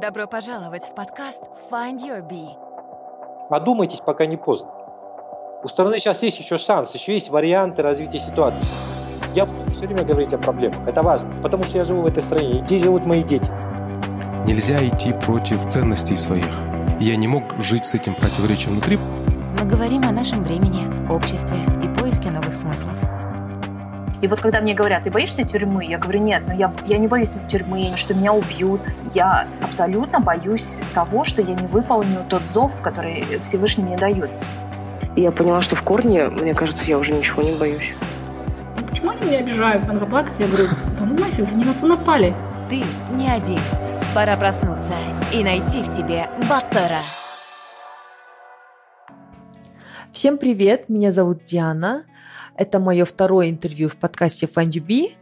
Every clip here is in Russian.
Добро пожаловать в подкаст Find Your Bee. Одумайтесь, пока не поздно. У страны сейчас есть еще шанс, еще есть варианты развития ситуации. Я буду все время говорить о проблемах. Это важно, потому что я живу в этой стране, и здесь живут мои дети. Нельзя идти против ценностей своих. Я не мог жить с этим противоречием внутри. Мы говорим о нашем времени, обществе и поиске новых смыслов. И вот когда мне говорят, ты боишься тюрьмы? Я говорю, нет, я не боюсь тюрьмы, что меня убьют. Я абсолютно боюсь того, что я не выполню тот зов, который Всевышний мне дает. И я поняла, что в корне, мне кажется, я уже ничего не боюсь. Ну, почему они меня обижают? Там заплакать, я говорю, да ну нафиг, вы не на то напали. Ты не один. Пора проснуться и найти в себе Баттера. Всем привет, меня зовут Диана. Это мое второе интервью в подкасте Find Your Bee.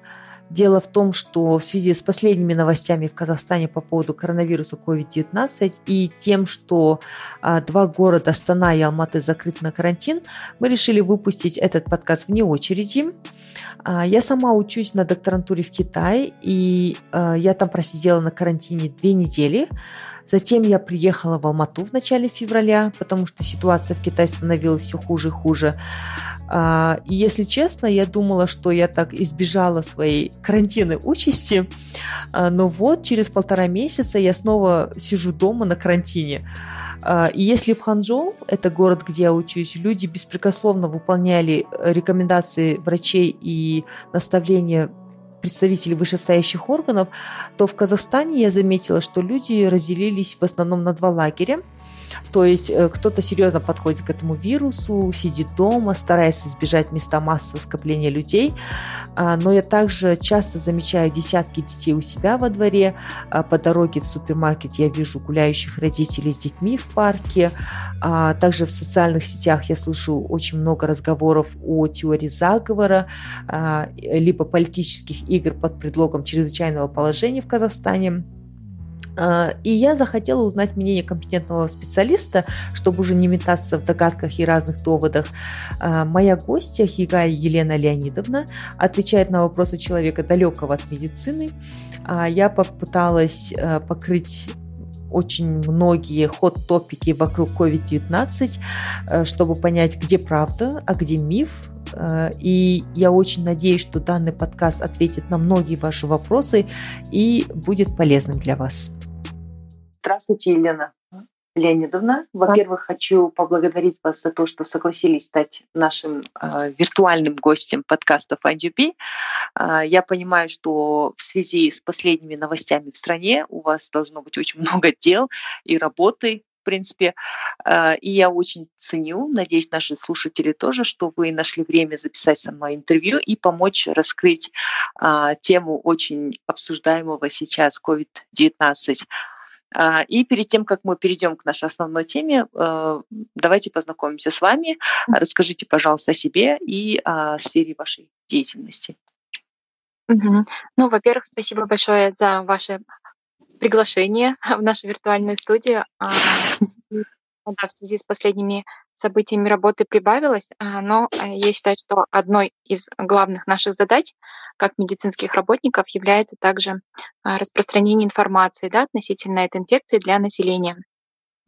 Дело в том, что в связи с последними новостями в Казахстане по поводу коронавируса COVID-19 и тем, что два города Астана и Алматы закрыты на карантин, мы решили выпустить этот подкаст вне очереди. Я сама учусь на докторантуре в Китае, и я там просидела на карантине 2 недели. Затем я приехала в Алмату в начале февраля, потому что ситуация в Китае становилась все хуже и хуже. И если честно, я думала, что я так избежала своей карантинной участи, но вот через 1,5 месяца я снова сижу дома на карантине. И если в Ханчжоу, это город, где я учусь, люди беспрекословно выполняли рекомендации врачей и наставления представителей вышестоящих органов, то в Казахстане я заметила, что люди разделились в основном на 2 лагеря. То есть кто-то серьезно подходит к этому вирусу, сидит дома, стараясь избежать места массового скопления людей. Но я также часто замечаю десятки детей у себя во дворе. По дороге в супермаркет я вижу гуляющих родителей с детьми в парке. Также в социальных сетях я слышу очень много разговоров о теории заговора, либо политических игр под предлогом чрезвычайного положения в Казахстане. И я захотела узнать мнение компетентного специалиста, чтобы уже не метаться в догадках и разных доводах. Моя гостья Хигай Елена Леонидовна отвечает на вопросы человека, далекого от медицины. Я попыталась покрыть очень многие хот-топики вокруг COVID-19, чтобы понять, где правда, а где миф. И я очень надеюсь, что данный подкаст ответит на многие ваши вопросы и будет полезным для вас. Здравствуйте, Елена Леонидовна. Во-первых, хочу поблагодарить вас за то, что согласились стать нашим виртуальным гостем подкаста Find Your Bee. Я понимаю, что в связи с последними новостями в стране у вас должно быть очень много дел и работы, в принципе. И я очень ценю, надеюсь, наши слушатели тоже, что вы нашли время записать со мной интервью и помочь раскрыть тему очень обсуждаемого сейчас COVID-19. И перед тем, как мы перейдем к нашей основной теме, давайте познакомимся с вами. Расскажите, пожалуйста, о себе и о сфере вашей деятельности. Ну, во-первых, спасибо большое за ваше приглашение в нашу виртуальную студию. В связи с последними событиями работы прибавилось, но я считаю, что одной из главных наших задач как медицинских работников является также распространение информации, да, относительно этой инфекции для населения.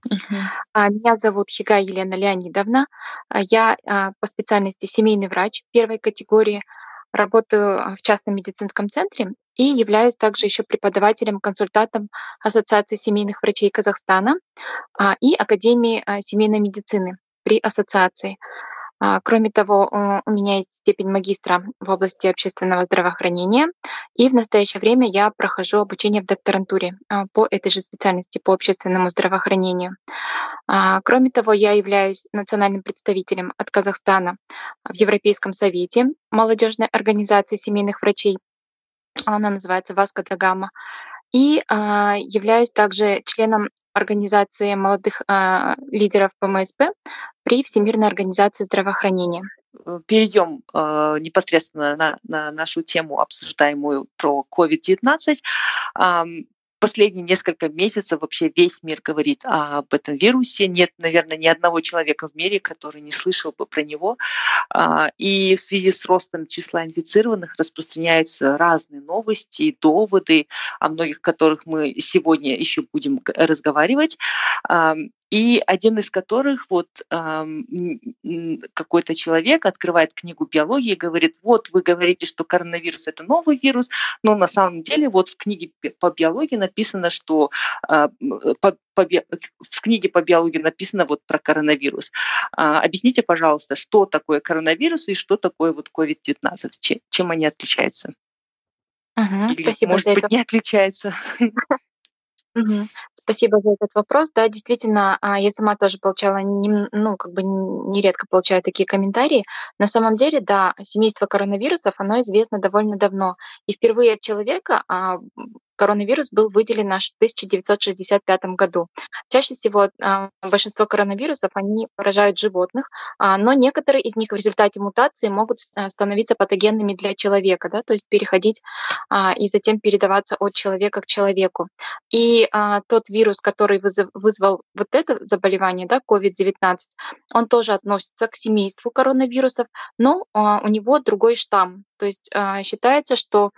Меня зовут Хигай Елена Леонидовна. Я по специальности семейный врач первой категории, работаю в частном медицинском центре и являюсь также еще преподавателем-консультантом Ассоциации семейных врачей Казахстана и Академии семейной медицины при ассоциации. Кроме того, у меня есть степень магистра в области общественного здравоохранения, и в настоящее время я прохожу обучение в докторантуре по этой же специальности, по общественному здравоохранению. Кроме того, я являюсь национальным представителем от Казахстана в Европейском совете молодежной организации семейных врачей, она называется «Васка да Гама», и являюсь также членом организации молодых лидеров ВМСП при Всемирной организации здравоохранения. Перейдем непосредственно на нашу тему, обсуждаемую про COVID-19. Последние несколько месяцев вообще весь мир говорит об этом вирусе. Нет, наверное, ни одного человека в мире, который не слышал бы про него. И в связи с ростом числа инфицированных распространяются разные новости и доводы, о многих которых мы сегодня еще будем разговаривать. И один из которых какой-то человек открывает книгу биологии и говорит, вот вы говорите, что коронавирус – это новый вирус, но на самом деле вот в книге по биологии написано, что в книге по биологии написано вот про коронавирус. Объясните, пожалуйста, что такое коронавирус и что такое вот COVID-19, чем они отличаются? Или, спасибо, может быть, не отличаются? Спасибо за этот вопрос. Да, действительно, я сама тоже получала, нередко получаю такие комментарии. На самом деле, да, семейство коронавирусов, оно известно довольно давно. И впервые от человека коронавирус был выделен аж в 1965 году. Чаще всего большинство коронавирусов, они поражают животных, но некоторые из них в результате мутации могут становиться патогенными для человека, да, то есть переходить и затем передаваться от человека к человеку. И тот вирус, который вызвал вот это заболевание, да, COVID-19, он тоже относится к семейству коронавирусов, но у него другой штамм. То есть считается, что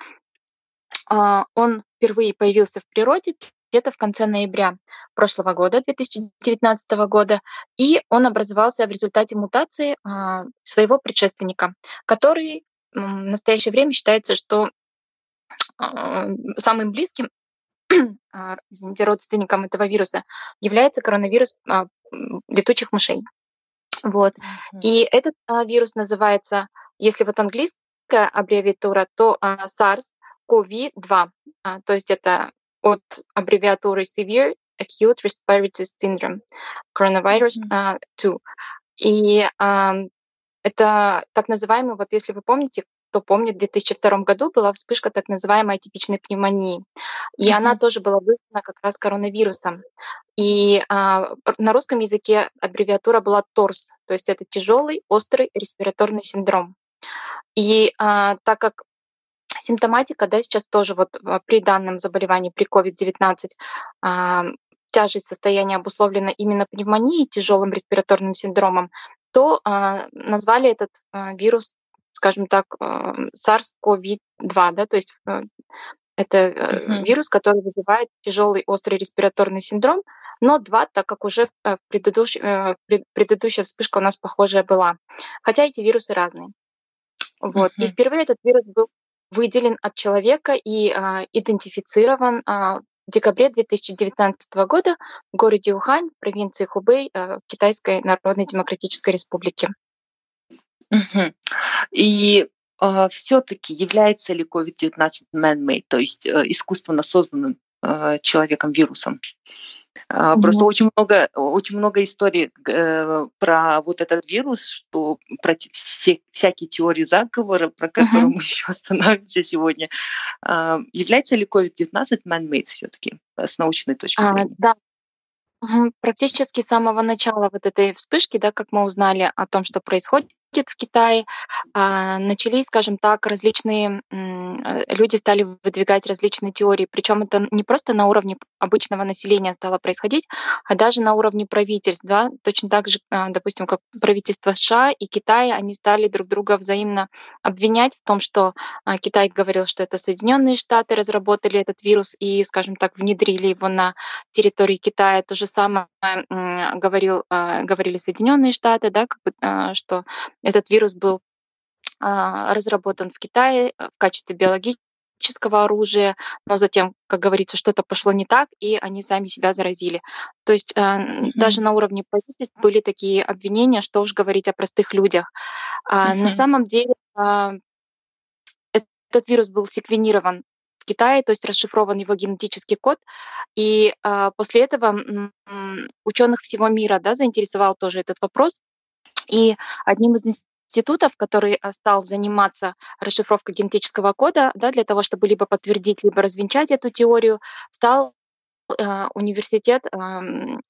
он впервые появился в природе где-то в конце ноября прошлого года, 2019 года, и он образовался в результате мутации своего предшественника, который в настоящее время считается, что самым близким родственником этого вируса является коронавирус летучих мышей. Вот. И этот вирус называется, если вот английская аббревиатура, то SARS, CoV-2, то есть это от аббревиатуры Severe Acute Respiratory Syndrome, Coronavirus 2. И это так называемый, вот если вы помните, кто помнит, в 2002 году была вспышка так называемой атипичной пневмонии. И она тоже была вызвана как раз коронавирусом. И на русском языке аббревиатура была ТОРС, то есть это тяжелый острый респираторный синдром. И так как симптоматика, да, сейчас тоже вот при данном заболевании, при COVID-19, тяжесть состояния обусловлена именно пневмонией, тяжелым респираторным синдромом, то назвали этот вирус, скажем так, SARS-CoV-2, да, то есть это вирус, который вызывает тяжелый острый респираторный синдром, но 2, так как уже предыдущая вспышка у нас похожая была. Хотя эти вирусы разные. Вот. И впервые этот вирус был выделен от человека и идентифицирован в декабре 2019 года в городе Ухань, провинции Хубэй, Китайской Народной Демократической Республики. И все-таки является ли COVID-19 man-made, то есть искусственно созданным человеком вирусом? Просто очень много историй про вот этот вирус, что про всякие теории заговора, про которые мы еще остановимся сегодня. Является ли COVID-19 man-made все-таки с научной точки зрения? Да. Практически с самого начала вот этой вспышки, да, как мы узнали о том, что происходит в Китае, начались, скажем так, различные люди стали выдвигать различные теории. Причем это не просто на уровне обычного населения стало происходить, а даже на уровне правительств. Да? Точно так же, допустим, как правительство США и Китая, они стали друг друга взаимно обвинять в том, что Китай говорил, что это Соединенные Штаты разработали этот вирус и, скажем так, внедрили его на территории Китая. То же самое говорили Соединенные Штаты, да, что этот вирус был разработан в Китае в качестве биологического оружия, но затем, как говорится, что-то пошло не так, и они сами себя заразили. То есть даже на уровне правительств были такие обвинения, что уж говорить о простых людях. На самом деле этот вирус был секвенирован в Китае, то есть расшифрован его генетический код, и после этого ученых всего мира, да, заинтересовал тоже этот вопрос. И одним из институтов, который стал заниматься расшифровкой генетического кода, да, для того, чтобы либо подтвердить, либо развенчать эту теорию, стал университет Scripps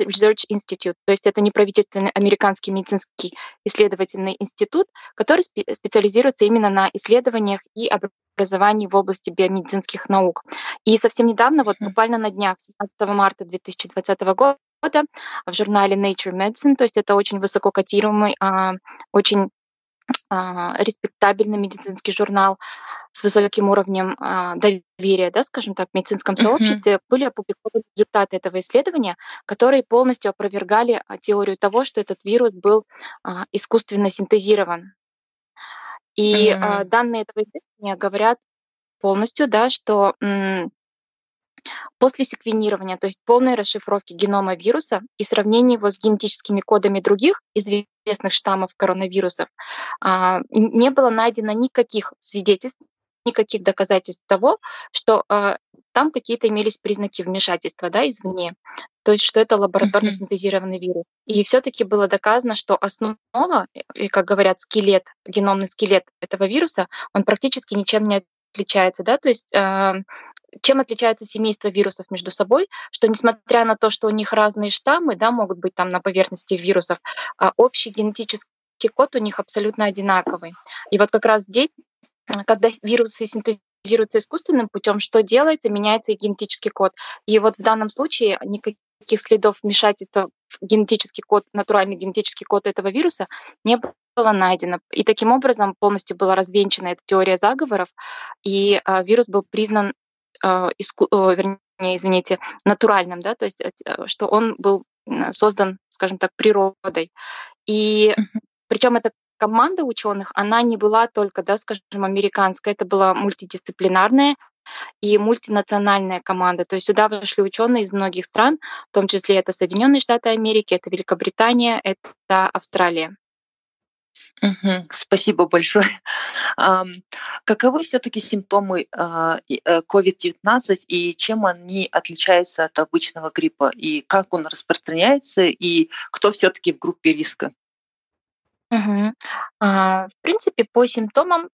Research Institute, то есть это неправительственный американский медицинский исследовательный институт, который специализируется именно на исследованиях и образовании в области биомедицинских наук. И совсем недавно, вот буквально на днях, 17 марта 2020 года, в журнале Nature Medicine, то есть это очень высоко котируемый, очень респектабельный медицинский журнал с высоким уровнем доверия, да, скажем так, в медицинском сообществе, были опубликованы результаты этого исследования, которые полностью опровергали теорию того, что этот вирус был искусственно синтезирован. И данные этого исследования говорят полностью, да, что после секвенирования, то есть полной расшифровки генома вируса и сравнения его с генетическими кодами других известных штаммов коронавирусов, не было найдено никаких свидетельств, никаких доказательств того, что там какие-то имелись признаки вмешательства, да, извне, то есть что это лабораторно синтезированный вирус. И все-таки было доказано, что основа, и, как говорят, скелет, геномный скелет этого вируса, он практически ничем не отличается, да, то есть чем отличаются семейства вирусов между собой, что несмотря на то, что у них разные штаммы, да, могут быть там на поверхности вирусов, общий генетический код у них абсолютно одинаковый. И вот как раз здесь, когда вирусы синтезируются искусственным путем, что делается? Меняется и генетический код. И вот в данном случае никаких следов вмешательства в генетический код, натуральный генетический код этого вируса не было найдено. И таким образом полностью была развенчана эта теория заговоров, и вирус был признан натуральным, да, то есть что он был создан, скажем так, природой. И причем эта команда ученых, она не была только, да, скажем, американская, это была мультидисциплинарная и мультинациональная команда. То есть сюда вошли ученые из многих стран, в том числе это Соединенные Штаты Америки, это Великобритания, это Австралия. Спасибо большое. Каковы все-таки симптомы COVID-19 и чем они отличаются от обычного гриппа? И как он распространяется? И кто все-таки в группе риска? В принципе, по симптомам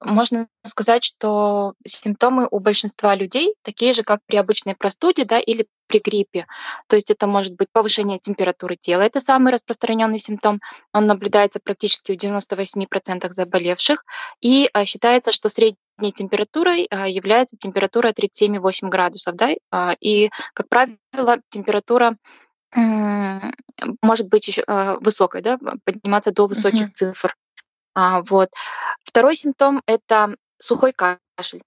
можно сказать, что симптомы у большинства людей такие же, как при обычной простуде, да, или при гриппе. То есть это может быть повышение температуры тела, это самый распространенный симптом, он наблюдается практически у 98% заболевших, и считается, что средней температурой является температура 37,8 градусов, да, и, как правило, температура может быть еще высокой, да, подниматься до высоких цифр. Вот. Второй симптом – это сухой кашель.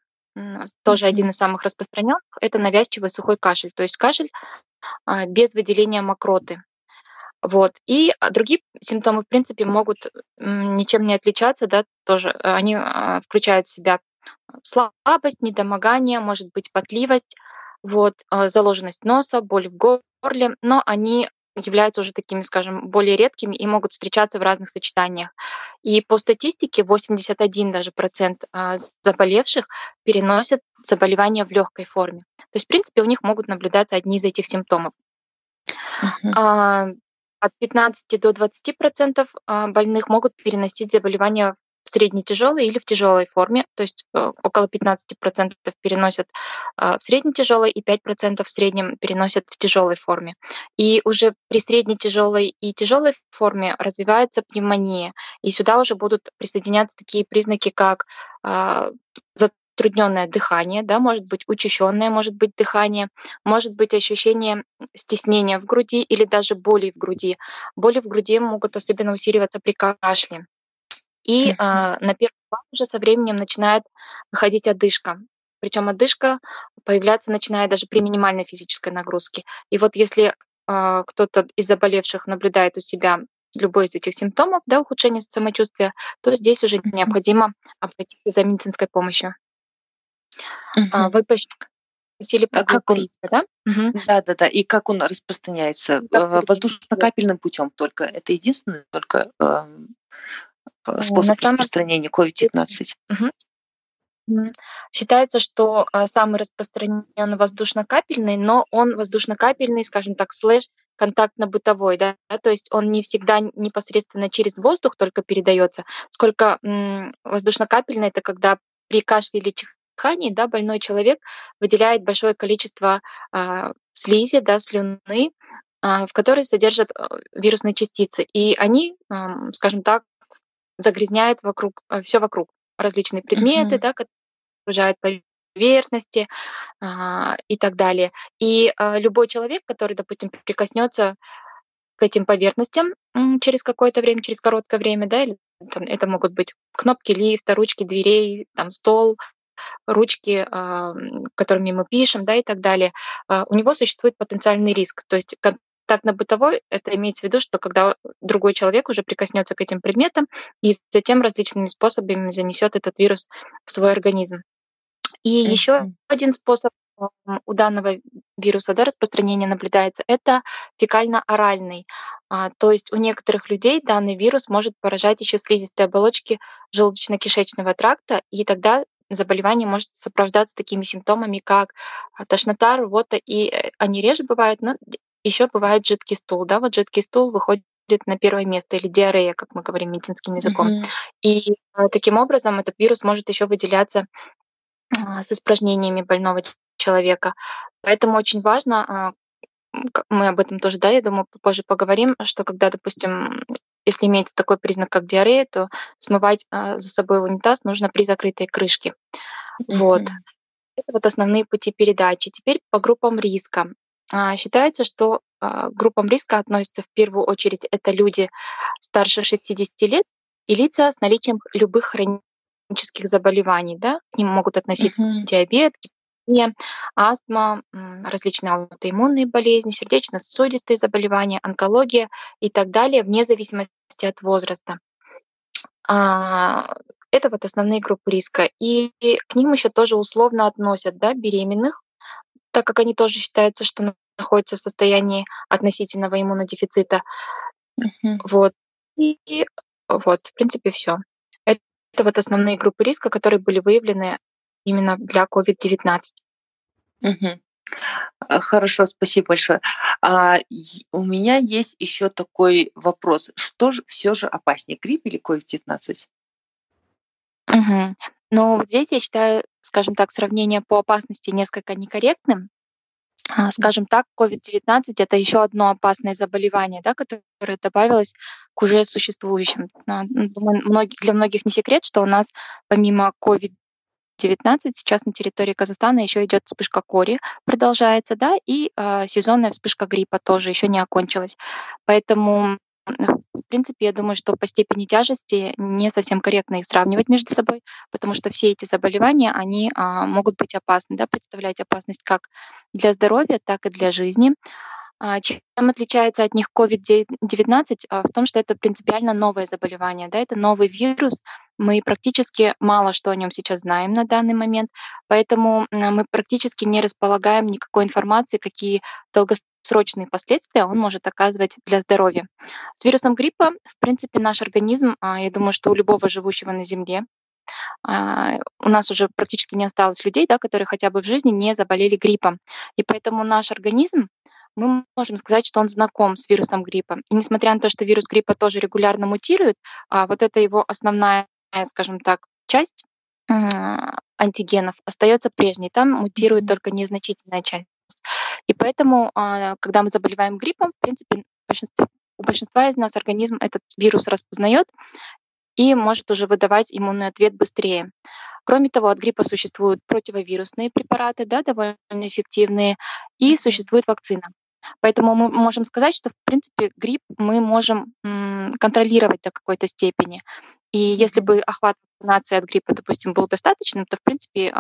Тоже один из самых распространенных – это навязчивый сухой кашель, то есть кашель без выделения мокроты. Вот. И другие симптомы, в принципе, могут ничем не отличаться, да, тоже они включают в себя слабость, недомогание, может быть, потливость, вот, заложенность носа, боль в горле, но они являются уже такими, скажем, более редкими и могут встречаться в разных сочетаниях. И по статистике 81% заболевших переносят заболевание в легкой форме. То есть, в принципе, у них могут наблюдаться одни из этих симптомов. От 15 до 20% больных могут переносить заболевание в средне-тяжелой или в тяжелой форме. То есть около 15% переносят в средне-тяжелой и 5% в среднем переносят в тяжелой форме. И уже при средне-тяжелой и тяжелой форме развивается пневмония. И сюда уже будут присоединяться такие признаки, как затрудненное дыхание, да, может быть учащенное, может быть дыхание, может быть ощущение стеснения в груди или даже боли в груди. Боли в груди могут особенно усиливаться при кашле. И на первый план уже со временем начинает выходить одышка. Причем одышка появляться начинает даже при минимальной физической нагрузке. И вот если кто-то из заболевших наблюдает у себя любой из этих симптомов, да, ухудшение самочувствия, то здесь уже необходимо обратиться за медицинской помощью. Вы спросили про группу риска, да? Да. И как он распространяется? Да, воздушно-капельным путем только. Это единственное, только способ распространения COVID-19. Считается, что самый распространенный воздушно-капельный, но он воздушно-капельный, скажем так, слэш контактно-бытовой, да, то есть он не всегда непосредственно через воздух только передается, сколько воздушно-капельный — это когда при кашле или чихании тканей, да, больной человек выделяет большое количество слизи, да, слюны, в которой содержат вирусные частицы. И они, скажем так, загрязняют вокруг, все вокруг. Различные предметы, да, которые окружают поверхности и так далее. И любой человек, который, допустим, прикоснется к этим поверхностям через какое-то время, через короткое время, да, или, там, это могут быть кнопки лифта, ручки дверей, там, стол, ручки, которыми мы пишем, да, и так далее, у него существует потенциальный риск. То есть контактно-бытовой, это имеется в виду, что когда другой человек уже прикоснется к этим предметам и затем различными способами занесет этот вирус в свой организм. И еще один способ у данного вируса, да, распространения наблюдается, это фекально-оральный. То есть у некоторых людей данный вирус может поражать еще слизистые оболочки желудочно-кишечного тракта, и тогда заболевание может сопровождаться такими симптомами, как тошнота, рвота, и они реже бывают, но еще бывает жидкий стул. Да? Вот жидкий стул выходит на первое место, или диарея, как мы говорим медицинским языком. И таким образом этот вирус может еще выделяться с испражнениями больного человека. Поэтому очень важно, мы об этом тоже, да, я думаю, позже поговорим, что когда, допустим, если имеется такой признак, как диарея, то смывать за собой в унитаз нужно при закрытой крышке. Вот. Это вот основные пути передачи. Теперь по группам риска. Считается, что к группам риска относятся в первую очередь это люди старше 60 лет и лица с наличием любых хронических заболеваний. Да? К ним могут относиться диабет, астма, различные аутоиммунные болезни, сердечно-сосудистые заболевания, онкология и так далее, вне зависимости от возраста. Это вот основные группы риска. И к ним еще тоже условно относят, да, беременных, так как они тоже считаются, что находятся в состоянии относительного иммунодефицита. Вот. И вот, в принципе, все. Это вот основные группы риска, которые были выявлены именно для COVID-19. Хорошо, спасибо большое. У меня есть еще такой вопрос. Что же все же опаснее, грипп или COVID-19? Ну, вот здесь я считаю, скажем так, сравнение по опасности несколько некорректным. Скажем так, COVID-19 — это еще одно опасное заболевание, да, которое добавилось к уже существующим. Думаю, для многих не секрет, что у нас помимо COVID-19 сейчас на территории Казахстана еще идет вспышка кори, продолжается, да, и сезонная вспышка гриппа тоже еще не окончилась. Поэтому, в принципе, я думаю, что по степени тяжести не совсем корректно их сравнивать между собой, потому что все эти заболевания, они могут быть опасны, да, представлять опасность как для здоровья, так и для жизни. Чем отличается от них COVID-19? В том, что это принципиально новое заболевание, да, это новый вирус, мы практически мало что о нем сейчас знаем на данный момент, поэтому мы практически не располагаем никакой информации, какие долгосрочные последствия он может оказывать для здоровья. С вирусом гриппа, в принципе, наш организм, я думаю, что у любого живущего на Земле, у нас уже практически не осталось людей, да, которые хотя бы в жизни не заболели гриппом, и поэтому наш организм, мы можем сказать, что он знаком с вирусом гриппа. И несмотря на то, что вирус гриппа тоже регулярно мутирует, вот это его основная, скажем так, часть антигенов остается прежней. Там мутирует только незначительная часть. И поэтому, когда мы заболеваем гриппом, в принципе, у большинства из нас организм этот вирус распознает и может уже выдавать иммунный ответ быстрее. Кроме того, от гриппа существуют противовирусные препараты, да, довольно эффективные, и существует вакцина. Поэтому мы можем сказать, что, в принципе, грипп мы можем контролировать до какой-то степени. И если бы охват вакцинации от гриппа, допустим, был достаточным, то, в принципе,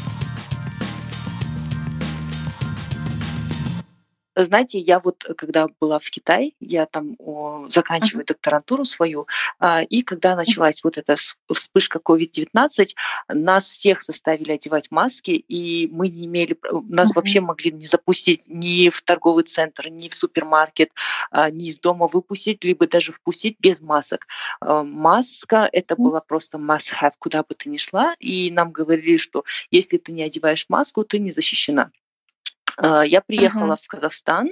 Знаете, я вот когда была в Китае, я там заканчиваю докторантуру свою, и когда началась вот эта вспышка COVID-19, нас всех заставили одевать маски, и мы не имели, нас вообще могли не запустить ни в торговый центр, ни в супермаркет, ни из дома выпустить, либо даже впустить без масок. Маска — это была просто must-have, куда бы ты ни шла, и нам говорили, что если ты не одеваешь маску, ты не защищена. Я приехала в Казахстан,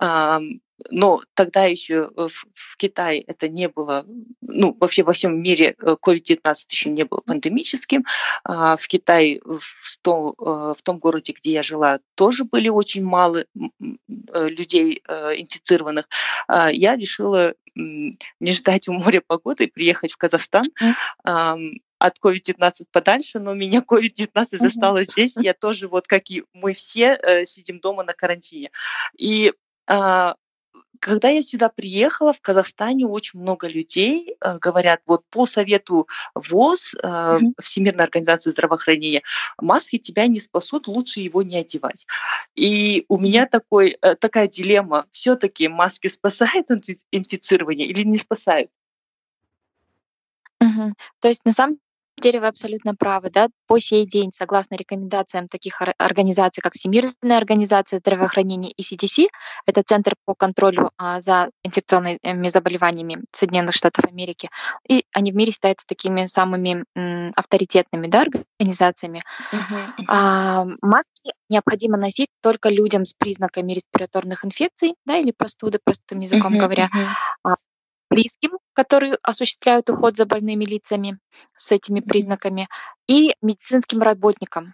но тогда еще в Китае это не было, ну, вообще во всем мире COVID-19 еще не было пандемическим. В Китае, в том городе, где я жила, тоже были очень мало людей инфицированных. Я решила не ждать у моря погоды и приехать в Казахстан. От COVID-19 подальше, но меня COVID-19 застало здесь. Я тоже, вот как и мы все, сидим дома на карантине. И когда я сюда приехала, в Казахстане очень много людей говорят, вот по совету ВОЗ, Всемирной организации здравоохранения, маски тебя не спасут, лучше его не одевать. И у меня такая дилемма, все-таки маски спасают от инфицирования или не спасают? То есть на самом деле вы абсолютно правы, да, по сей день, согласно рекомендациям таких организаций, как Всемирная организация здравоохранения и CDC, это Центр по контролю за инфекционными заболеваниями Соединенных Штатов Америки, и они в мире считаются такими самыми авторитетными, да, организациями. Маски необходимо носить только людям с признаками респираторных инфекций, да, или простуды, простым языком говоря, близким, которые осуществляют уход за больными лицами с этими признаками, и медицинским работникам,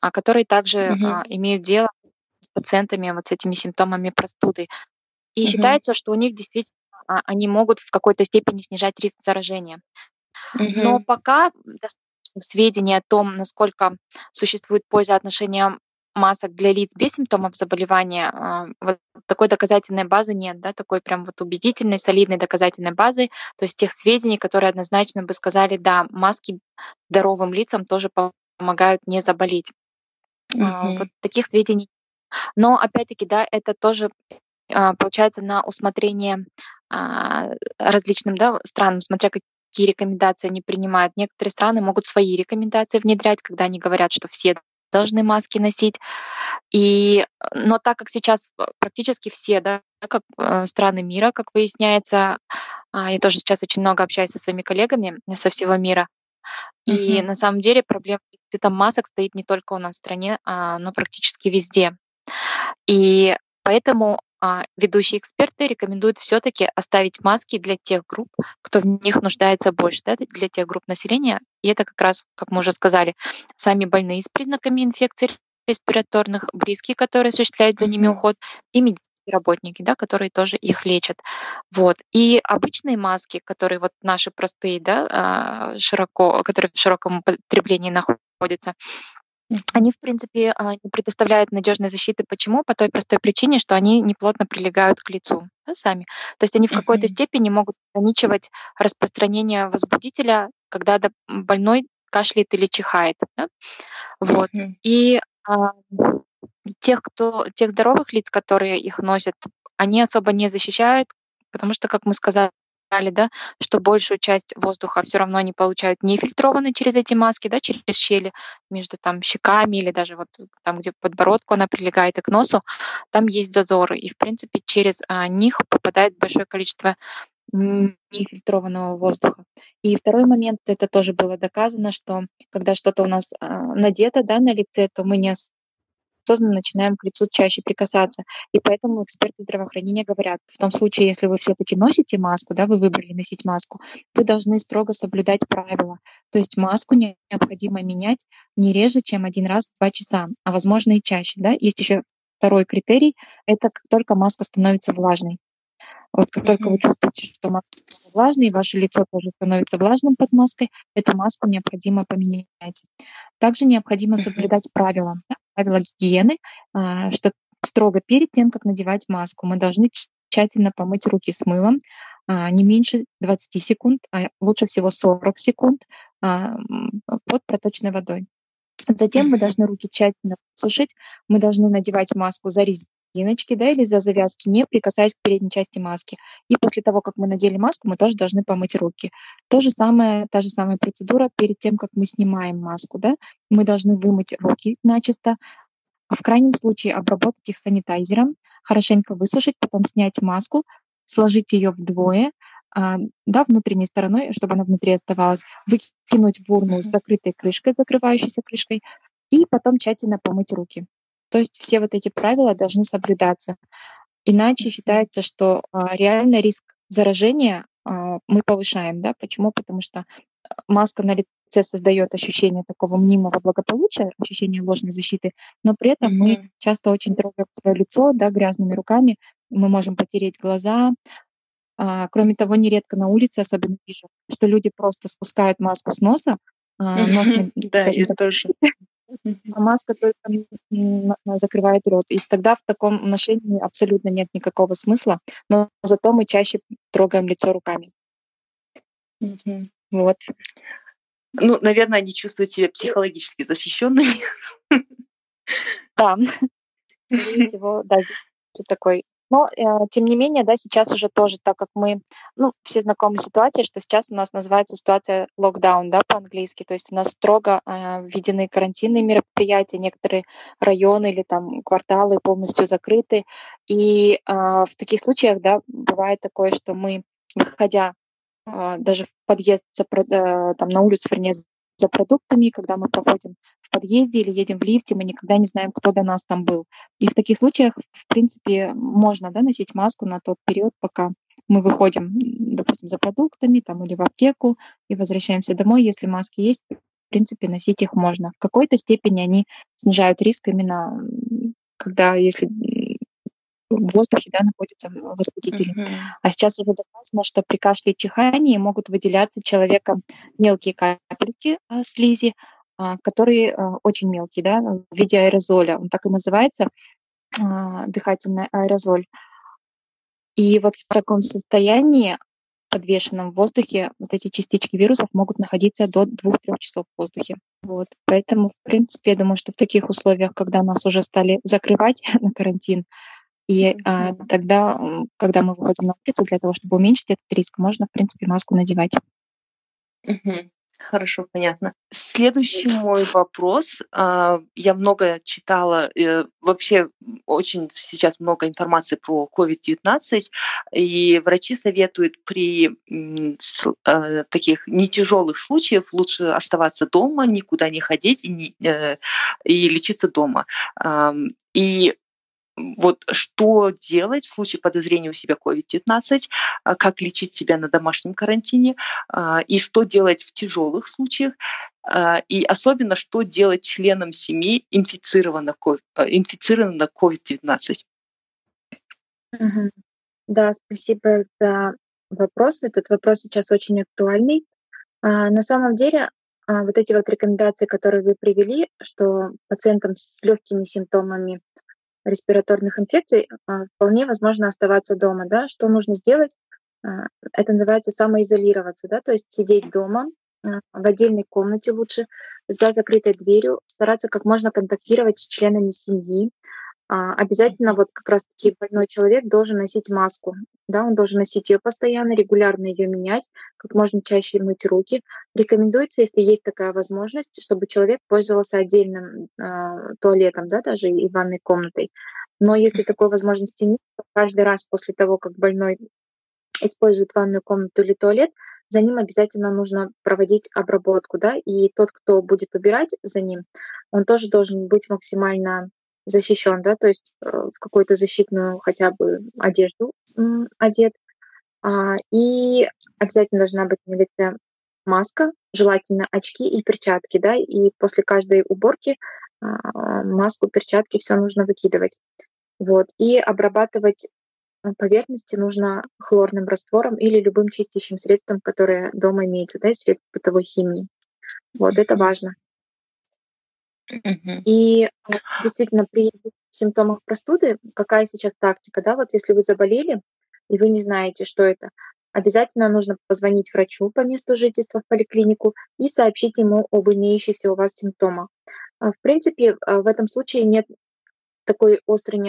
которые также имеют дело с пациентами вот с этими симптомами простуды. И считается, что у них действительно они могут в какой-то степени снижать риск заражения. Но пока достаточно сведений о том, насколько существует польза отношения масок для лиц без симптомов заболевания, вот такой доказательной базы нет, да, такой прям вот убедительной, солидной доказательной базы, то есть тех сведений, которые однозначно бы сказали, да, маски здоровым лицам тоже помогают не заболеть. Вот таких сведений. Но опять-таки, да, это тоже получается на усмотрение различным, да, странам, смотря какие рекомендации они принимают. Некоторые страны могут свои рекомендации внедрять, когда они говорят, что все должны маски носить. Но так как сейчас практически все, да, как страны мира, как выясняется, я тоже сейчас очень много общаюсь со своими коллегами со всего мира, и на самом деле проблема дефицита масок стоит не только у нас в стране, но практически везде. И поэтому ведущие эксперты рекомендуют все-таки оставить маски для тех групп, кто в них нуждается больше, да, для тех групп населения. И это как раз, как мы уже сказали, сами больные с признаками инфекций респираторных, близкие, которые осуществляют за ними уход, и медицинские работники, да, которые тоже их лечат. Вот. И обычные маски, которые вот наши простые, да, которые в широком потреблении находятся, они, в принципе, не предоставляют надежной защиты. Почему? По той простой причине, что они неплотно прилегают к лицу, да, сами. То есть они в какой-то степени могут ограничивать распространение возбудителя, когда больной кашляет или чихает. Да? Вот. И тех здоровых лиц, которые их носят, они особо не защищают, потому что, как мы сказали, да, что большую часть воздуха все равно они получают нефильтрованной через эти маски, да, через щели между там щеками или даже вот там, где подбородку она прилегает и к носу, там есть зазоры, и в принципе через них попадает большое количество нефильтрованного воздуха. И второй момент, это тоже было доказано, что когда что-то у нас надето, да, на лице, то мы не начинаем к лицу чаще прикасаться. И поэтому эксперты здравоохранения говорят, в том случае, если вы все-таки носите маску, да, вы выбрали носить маску, вы должны строго соблюдать правила. То есть маску необходимо менять не реже, чем один раз в 2 часа, а возможно и чаще. Да? Есть еще Второй критерий – это как только маска становится влажной. Вот как только вы чувствуете, что маска влажная, и ваше лицо тоже становится влажным под маской, эту маску необходимо поменять. Также необходимо соблюдать правила гигиены, что строго перед тем, как надевать маску, мы должны тщательно помыть руки с мылом, не меньше 20 секунд, а лучше всего 40 секунд под проточной водой. Затем мы должны руки тщательно сушить, мы должны надевать маску за резиночки, да, или за завязки, не прикасаясь к передней части маски. И после того, как мы надели маску, мы тоже должны помыть руки. Та же самая процедура перед тем, как мы снимаем маску, да, мы должны вымыть руки начисто, в крайнем случае обработать их санитайзером, хорошенько высушить, потом снять маску, сложить ее вдвое, да, внутренней стороной, чтобы она внутри оставалась, выкинуть в урну с закрытой крышкой, закрывающейся крышкой, и потом тщательно помыть руки. То есть все вот эти правила должны соблюдаться. Иначе считается, что реально риск заражения мы повышаем. Да? Почему? Потому что маска на лице создает ощущение такого мнимого благополучия, ощущение ложной защиты, но при этом мы часто очень трогаем свое лицо, да, грязными руками, мы можем потереть глаза. Кроме того, нередко на улице особенно вижу, что люди просто спускают маску с носа. Да, я тоже. А маска только закрывает рот. И тогда в таком ношении абсолютно нет никакого смысла, но зато мы чаще трогаем лицо руками. Вот. Ну, наверное, они чувствуют себя психологически защищенными. Да. Скорее всего, да, такой. Но, тем не менее, да, сейчас уже тоже, так как мы, ну, все знакомы с ситуацией, что сейчас у нас называется ситуация локдаун, да, по-английски, то есть у нас строго введены карантинные мероприятия, некоторые районы или там кварталы полностью закрыты, и в таких случаях, да, бывает такое, что мы, выходя даже в подъезд, там, на улицу, вернее, за продуктами, когда мы проходим в подъезде или едем в лифте, мы никогда не знаем, кто до нас там был. И в таких случаях, в принципе, можно, да, носить маску на тот период, пока мы выходим, допустим, за продуктами там, или в аптеку и возвращаемся домой. Если маски есть, в принципе, носить их можно. В какой-то степени они снижают риск именно, когда, если в воздухе, да, находятся возбудители. А сейчас уже доказано, что при кашле и чихании могут выделяться человеком мелкие капельки слизи, которые очень мелкие, да, в виде аэрозоля. Он так и называется, дыхательный аэрозоль. И вот в таком состоянии, подвешенном в воздухе, вот эти частички вирусов могут находиться до 2-3 часов в воздухе. Вот. Поэтому, в принципе, я думаю, что в таких условиях, когда нас уже стали закрывать на карантин, и тогда, когда мы выходим на улицу, для того, чтобы уменьшить этот риск, можно, в принципе, маску надевать. Хорошо, понятно. Следующий мой вопрос. Я много читала, вообще очень сейчас много информации про COVID-19, и врачи советуют при таких нетяжелых случаях лучше оставаться дома, никуда не ходить и лечиться дома. И вот что делать в случае подозрения у себя COVID-19, как лечить себя на домашнем карантине, и что делать в тяжелых случаях, и особенно что делать членам семьи, инфицированных COVID-19. Да, спасибо за вопрос. Этот вопрос сейчас очень актуальный. На самом деле, вот эти вот рекомендации, которые вы привели, что пациентам с легкими симптомами респираторных инфекций вполне возможно оставаться дома. Да? Что нужно сделать? Это называется самоизолироваться, да? То есть сидеть дома, в отдельной комнате лучше, за закрытой дверью, стараться как можно контактировать с членами семьи. Обязательно вот как раз-таки больной человек должен носить маску. Да? Он должен носить ее постоянно, регулярно ее менять, как можно чаще мыть руки. Рекомендуется, если есть такая возможность, чтобы человек пользовался отдельным туалетом, да, даже и ванной комнатой. Но если такой возможности нет, то каждый раз после того, как больной использует ванную комнату или туалет, за ним обязательно нужно проводить обработку. Да? И тот, кто будет убирать за ним, он тоже должен быть максимально защищен, да, то есть в какую-то защитную хотя бы одежду одет. И обязательно должна быть на лице маска, желательно очки и перчатки, да, и после каждой уборки маску, перчатки, все нужно выкидывать. Вот. И обрабатывать поверхности нужно хлорным раствором или любым чистящим средством, которое дома имеется, да, средств бытовой химии. Вот, это важно. И действительно, при симптомах простуды, какая сейчас тактика, да, вот если вы заболели и вы не знаете, что это, обязательно нужно позвонить врачу по месту жительства в поликлинику и сообщить ему об имеющихся у вас симптомах. В принципе, в этом случае нет такой острой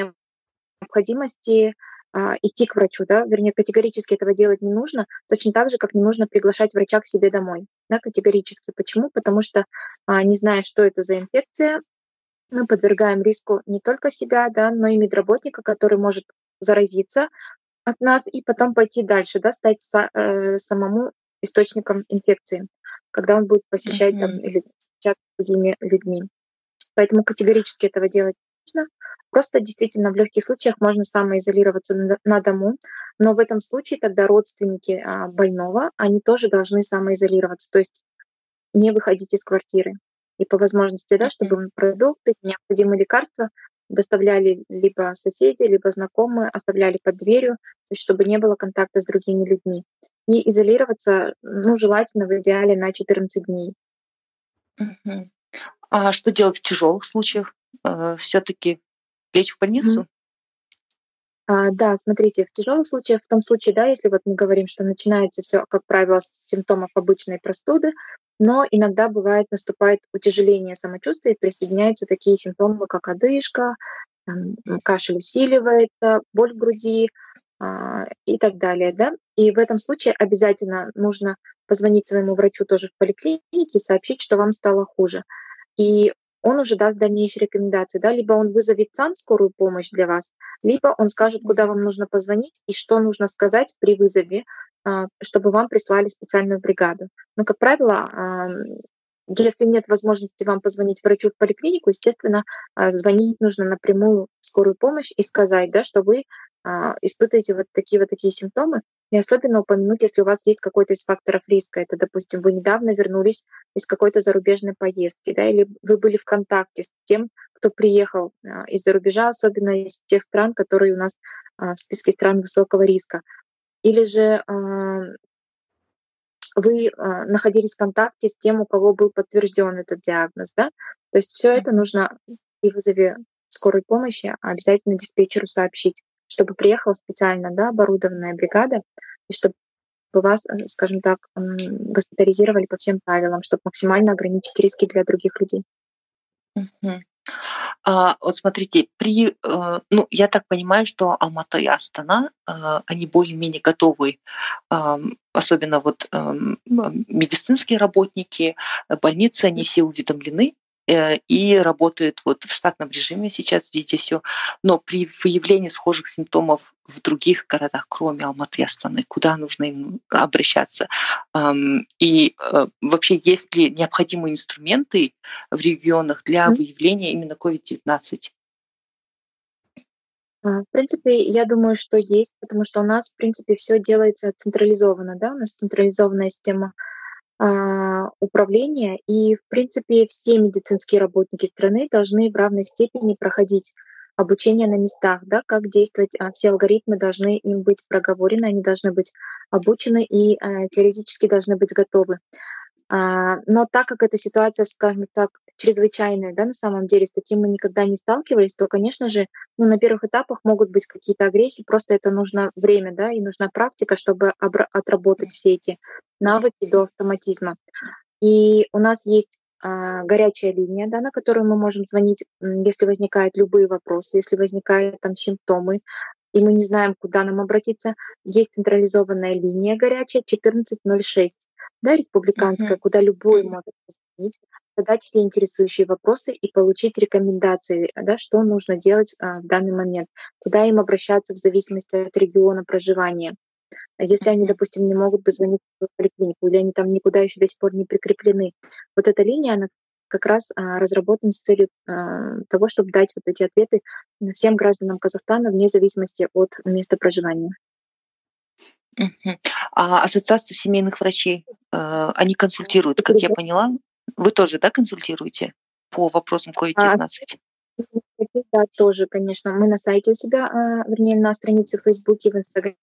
необходимости идти к врачу, да, вернее, категорически этого делать не нужно, точно так же, как не нужно приглашать врача к себе домой, да, категорически. Почему? Потому что, не зная, что это за инфекция, мы подвергаем риску не только себя, да, но и медработника, который может заразиться от нас и потом пойти дальше, да, стать самому источником инфекции, когда он будет посещать там, или встречаться с другими людьми. Поэтому категорически этого делать не нужно. Просто действительно в легких случаях можно самоизолироваться на дому, но в этом случае тогда родственники больного, они тоже должны самоизолироваться, то есть не выходить из квартиры. И по возможности, да, чтобы продукты, необходимые лекарства доставляли либо соседи, либо знакомые, оставляли под дверью, то есть чтобы не было контакта с другими людьми. И изолироваться, ну, желательно в идеале на 14 дней. А что делать в тяжелых случаях? Все-таки лечь в больницу? Да, смотрите, в тяжелом случае, в том случае, да, если вот мы говорим, что начинается все, как правило, с симптомов обычной простуды, но иногда бывает, наступает утяжеление самочувствия и присоединяются такие симптомы, как одышка, кашель усиливается, боль в груди и так далее, да. И в этом случае обязательно нужно позвонить своему врачу тоже в поликлинике и сообщить, что вам стало хуже. И он уже даст дальнейшие рекомендации, да, либо он вызовет сам скорую помощь для вас, либо он скажет, куда вам нужно позвонить и что нужно сказать при вызове, чтобы вам прислали специальную бригаду. Но, как правило, если нет возможности вам позвонить врачу в поликлинику, естественно, звонить нужно напрямую в скорую помощь и сказать, да, что вы испытываете вот такие симптомы, и особенно упомянуть, если у вас есть какой-то из факторов риска. Это, допустим, вы недавно вернулись из какой-то зарубежной поездки, да, или вы были в контакте с тем, кто приехал из-за рубежа, особенно из тех стран, которые у нас в списке стран высокого риска. Или же вы находились в контакте с тем, у кого был подтвержден этот диагноз, да? То есть все это нужно при вызове скорой помощи обязательно диспетчеру сообщить, чтобы приехала специально, да, оборудованная бригада, и чтобы вас, скажем так, госпитализировали по всем правилам, чтобы максимально ограничить риски для других людей. Вот смотрите, ну, я так понимаю, что Алматы и Астана, они более-менее готовы, особенно вот медицинские работники, больницы, они все уведомлены и работают вот в штатном режиме сейчас везде все. Но при выявлении схожих симптомов в других городах, кроме Алматы и Астаны, куда нужно им обращаться? И вообще есть ли необходимые инструменты в регионах для выявления именно COVID-19? В принципе, я думаю, что есть, потому что у нас, в принципе, все делается централизованно, да, у нас централизованная система управления, и, в принципе, все медицинские работники страны должны в равной степени проходить обучение на местах, да, как действовать, все алгоритмы должны им быть проговорены, они должны быть обучены и теоретически должны быть готовы. Но так как эта ситуация, скажем так, чрезвычайная, да, на самом деле, с таким мы никогда не сталкивались, то, конечно же, ну, на первых этапах могут быть какие-то огрехи, просто это нужно время, да, и нужна практика, чтобы отработать все эти навыки до автоматизма. И у нас есть горячая линия, да, на которую мы можем звонить, если возникают любые вопросы, если возникают там симптомы, и мы не знаем, куда нам обратиться. Есть централизованная линия горячая 1406, да, республиканская, куда любой может позвонить, задать все интересующие вопросы и получить рекомендации, да, что нужно делать в данный момент, куда им обращаться в зависимости от региона проживания. Если они, допустим, не могут позвонить в поликлинику или они там никуда еще до сих пор не прикреплены. Вот эта линия, она как раз разработана с целью того, чтобы дать вот эти ответы всем гражданам Казахстана вне зависимости от места проживания. А Ассоциация семейных врачей, они консультируют, как я поняла? Вы тоже, да, консультируете? по вопросам COVID-19? Да, тоже, конечно. Мы на сайте у себя, вернее, на странице в Фейсбуке, в Инстаграме,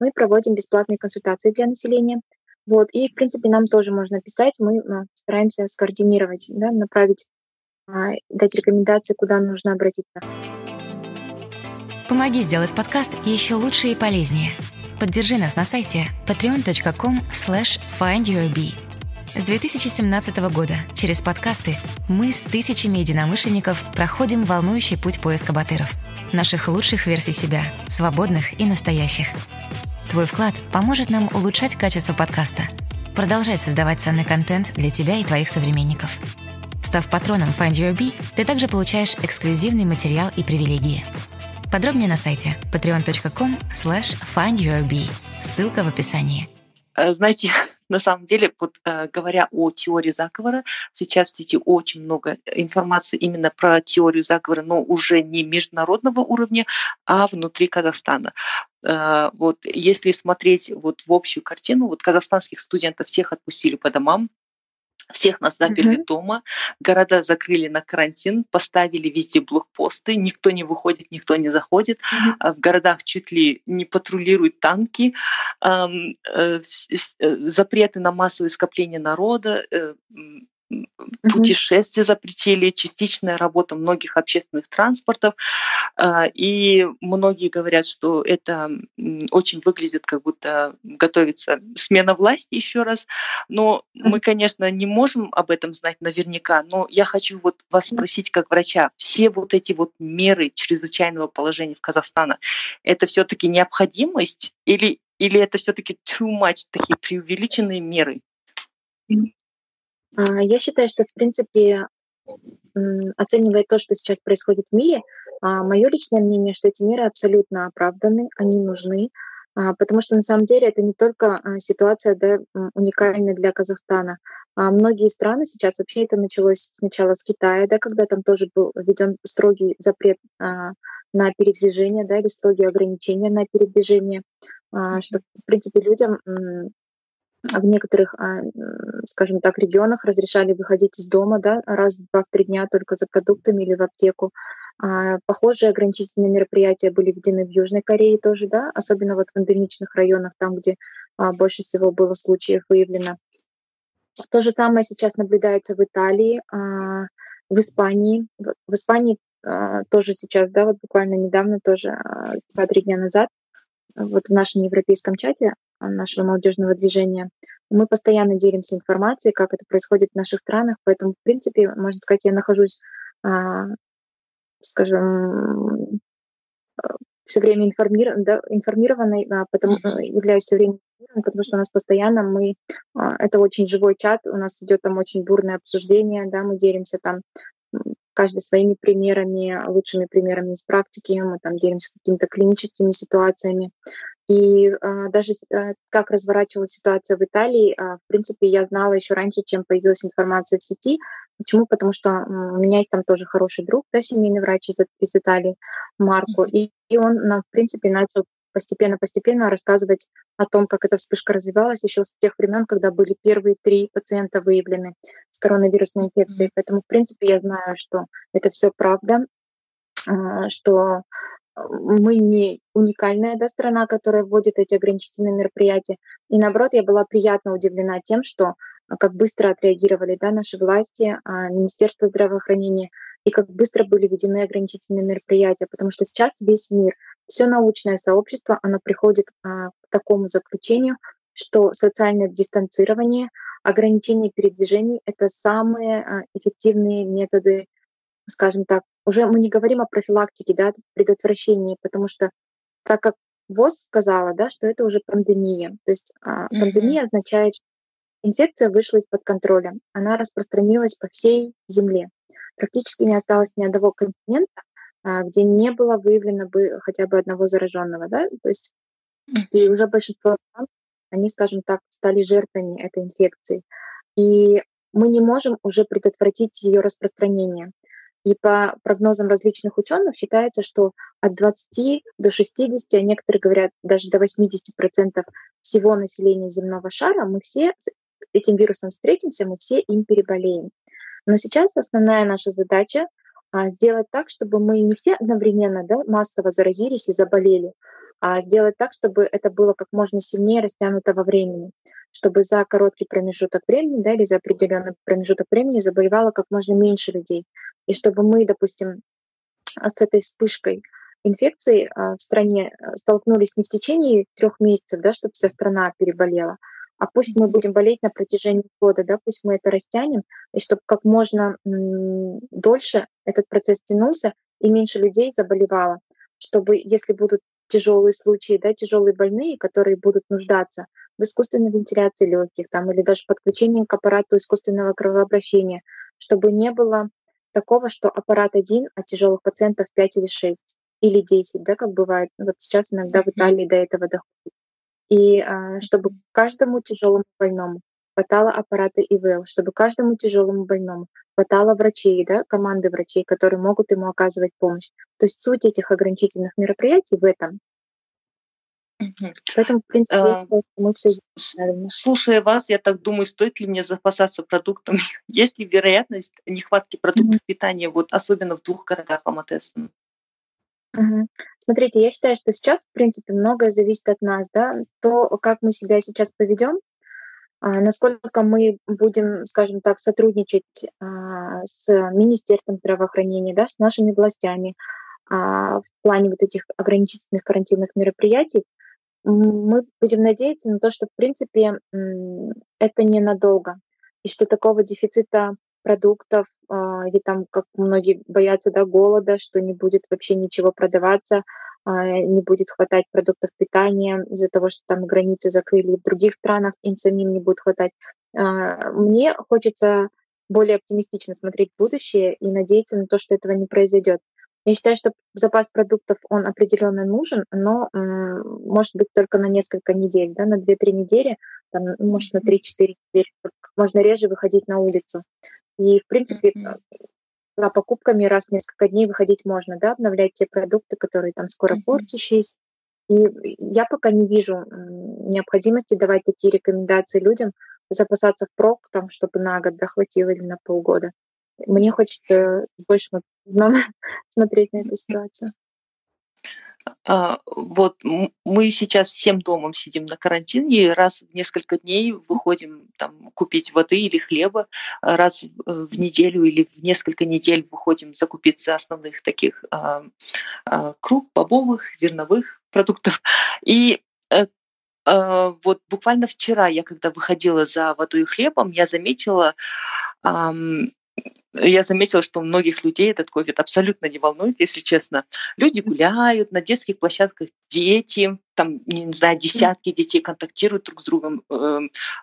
мы проводим бесплатные консультации для населения. Вот. И, в принципе, нам тоже можно писать. Мы стараемся скоординировать, да, направить, дать рекомендации, куда нужно обратиться. Помоги сделать подкаст еще лучше и полезнее. Поддержи нас на сайте patreon.com/findyourbee. С 2017 года через подкасты мы с тысячами единомышленников проходим волнующий путь поиска батыров, наших лучших версий себя, свободных и настоящих. Твой вклад поможет нам улучшать качество подкаста, продолжать создавать ценный контент для тебя и твоих современников. Став патроном Find Your Bee, ты также получаешь эксклюзивный материал и привилегии. Подробнее на сайте patreon.com/findyourbee. Ссылка в описании. Знаете, на самом деле, вот, говоря о теории заговора, сейчас в сети очень много информации именно про теорию заговора, но уже не международного уровня, а внутри Казахстана. Вот, если смотреть вот в общую картину, вот казахстанских студентов всех отпустили по домам, всех нас заперли дома, города закрыли на карантин, поставили везде блокпосты, никто не выходит, никто не заходит, в городах чуть ли не патрулируют танки, запреты на массовое скопление народа, путешествия запретили, частичная работа многих общественных транспортов. И многие говорят, что это очень выглядит, как будто готовится смена власти еще раз. Но мы, конечно, не можем об этом знать наверняка, но я хочу вот вас спросить как врача, все вот эти вот меры чрезвычайного положения в Казахстане, это все-таки необходимость или это все-таки too much, такие преувеличенные меры? Я считаю, что, в принципе, оценивая то, что сейчас происходит в мире, мое личное мнение, что эти меры абсолютно оправданы, они нужны, потому что на самом деле это не только ситуация, да, уникальная для Казахстана. Многие страны сейчас, вообще это началось сначала с Китая, да, когда там тоже был введен строгий запрет на передвижение, да, или строгие ограничения на передвижение, что, в принципе, людям в некоторых, скажем так, регионах разрешали выходить из дома, да, раз в 2-3 дня только за продуктами или в аптеку. Похожие ограничительные мероприятия были введены в Южной Корее тоже, да, особенно вот в эндемичных районах, там, где больше всего было случаев выявлено. То же самое сейчас наблюдается в Италии, в Испании. В Испании тоже сейчас, да, вот буквально недавно, тоже 2-3 дня назад, вот в нашем европейском чате нашего молодежного движения мы постоянно делимся информацией, как это происходит в наших странах, поэтому, в принципе, можно сказать, я нахожусь, скажем, все время информированной, потому являюсь все время информированной, потому что у нас постоянно это очень живой чат, у нас идет там очень бурное обсуждение, да, мы делимся там каждый своими примерами, лучшими примерами из практики, мы там делимся какими-то клиническими ситуациями. И даже как разворачивалась ситуация в Италии, в принципе, я знала еще раньше, чем появилась информация в сети. Почему? Потому что у меня есть там тоже хороший друг, да, семейный врач из Италии, Марко, и он, в принципе, начал постепенно-постепенно рассказывать о том, как эта вспышка развивалась еще с тех времен, когда были первые 3 пациента выявлены с коронавирусной инфекцией. Поэтому, в принципе, я знаю, что это все правда, что мы не уникальная, да, страна, которая вводит эти ограничительные мероприятия. И наоборот, я была приятно удивлена тем, что как быстро отреагировали, да, наши власти, Министерство здравоохранения, и как быстро были введены ограничительные мероприятия, потому что сейчас весь мир, все научное сообщество, оно приходит к такому заключению, что социальное дистанцирование, ограничение передвижений — это самые эффективные методы, скажем так. Уже мы не говорим о профилактике, да, предотвращении, потому что, так как ВОЗ сказала, да, что это уже пандемия, то есть пандемия означает, что инфекция вышла из-под контроля, она распространилась по всей Земле. Практически не осталось ни одного континента, где не было выявлено бы хотя бы одного зараженного, да, то есть и уже большинство стран, они, скажем так, стали жертвами этой инфекции, и мы не можем уже предотвратить ее распространение. И по прогнозам различных ученых считается, что от 20 до 60, а некоторые говорят даже до 80% всего населения земного шара, мы все с этим вирусом встретимся, мы все им переболеем. Но сейчас основная наша задача сделать так, чтобы мы не все одновременно массово заразились и заболели, а сделать так, чтобы это было как можно сильнее растянуто во времени, чтобы за короткий промежуток времени или за определенный промежуток времени заболевало как можно меньше людей. И чтобы мы, допустим, с этой вспышкой инфекции в стране столкнулись не в течение 3 месяцев, чтобы вся страна переболела, а пусть мы будем болеть на протяжении года, пусть мы это растянем, и чтобы как можно дольше этот процесс тянулся и меньше людей заболевало, чтобы если будут тяжелые случаи, тяжелые больные, которые будут нуждаться в искусственной вентиляции легких или даже подключении к аппарату искусственного кровообращения, чтобы не было такого, что аппарат один, а тяжелых пациентов 5 или 6, или 10, как бывает. Вот сейчас иногда в Италии до этого доходит. И чтобы каждому тяжелому больному хватало аппарата ИВЛ, чтобы каждому тяжелому больному хватало врачей, команды врачей, которые могут ему оказывать помощь. То есть суть этих ограничительных мероприятий в этом. Поэтому, в принципе, мы все сделаем. Слушая вас, я так думаю, стоит ли мне запасаться продуктами? Есть ли вероятность нехватки продуктов питания, особенно в 2 городах Аматеста? Смотрите, я считаю, что сейчас, в принципе, многое зависит от нас, то, как мы себя сейчас поведем, насколько мы будем, скажем так, сотрудничать с Министерством здравоохранения, с нашими властями в плане этих ограничительных карантинных мероприятий. Мы будем надеяться на то, что, в принципе, это ненадолго, и что такого дефицита продуктов, или там, как многие боятся, голода, что не будет вообще ничего продаваться, не будет хватать продуктов питания из-за того, что там границы закрыли, в других странах им самим не будет хватать. Мне хочется более оптимистично смотреть в будущее и надеяться на то, что этого не произойдет. Я считаю, что запас продуктов, он определенно нужен, но может быть только на несколько недель, на 2-3 недели, может на 3-4 недели, можно реже выходить на улицу. И, в принципе, за покупками раз в несколько дней выходить можно, обновлять те продукты, которые там скоро портящиеся. И я пока не вижу необходимости давать такие рекомендации людям, запасаться впрок, чтобы на год хватило или на полгода. Мне хочется с большим оптимизмом смотреть на эту ситуацию. Мы сейчас всем домом сидим на карантине, и раз в несколько дней выходим купить воды или хлеба, раз в неделю или в несколько недель выходим закупиться основных таких круп, бобовых, зерновых продуктов. И буквально вчера я, когда выходила за водой и хлебом, я заметила, что у многих людей этот ковид абсолютно не волнует, если честно. Люди гуляют, на детских площадках дети, десятки детей контактируют друг с другом,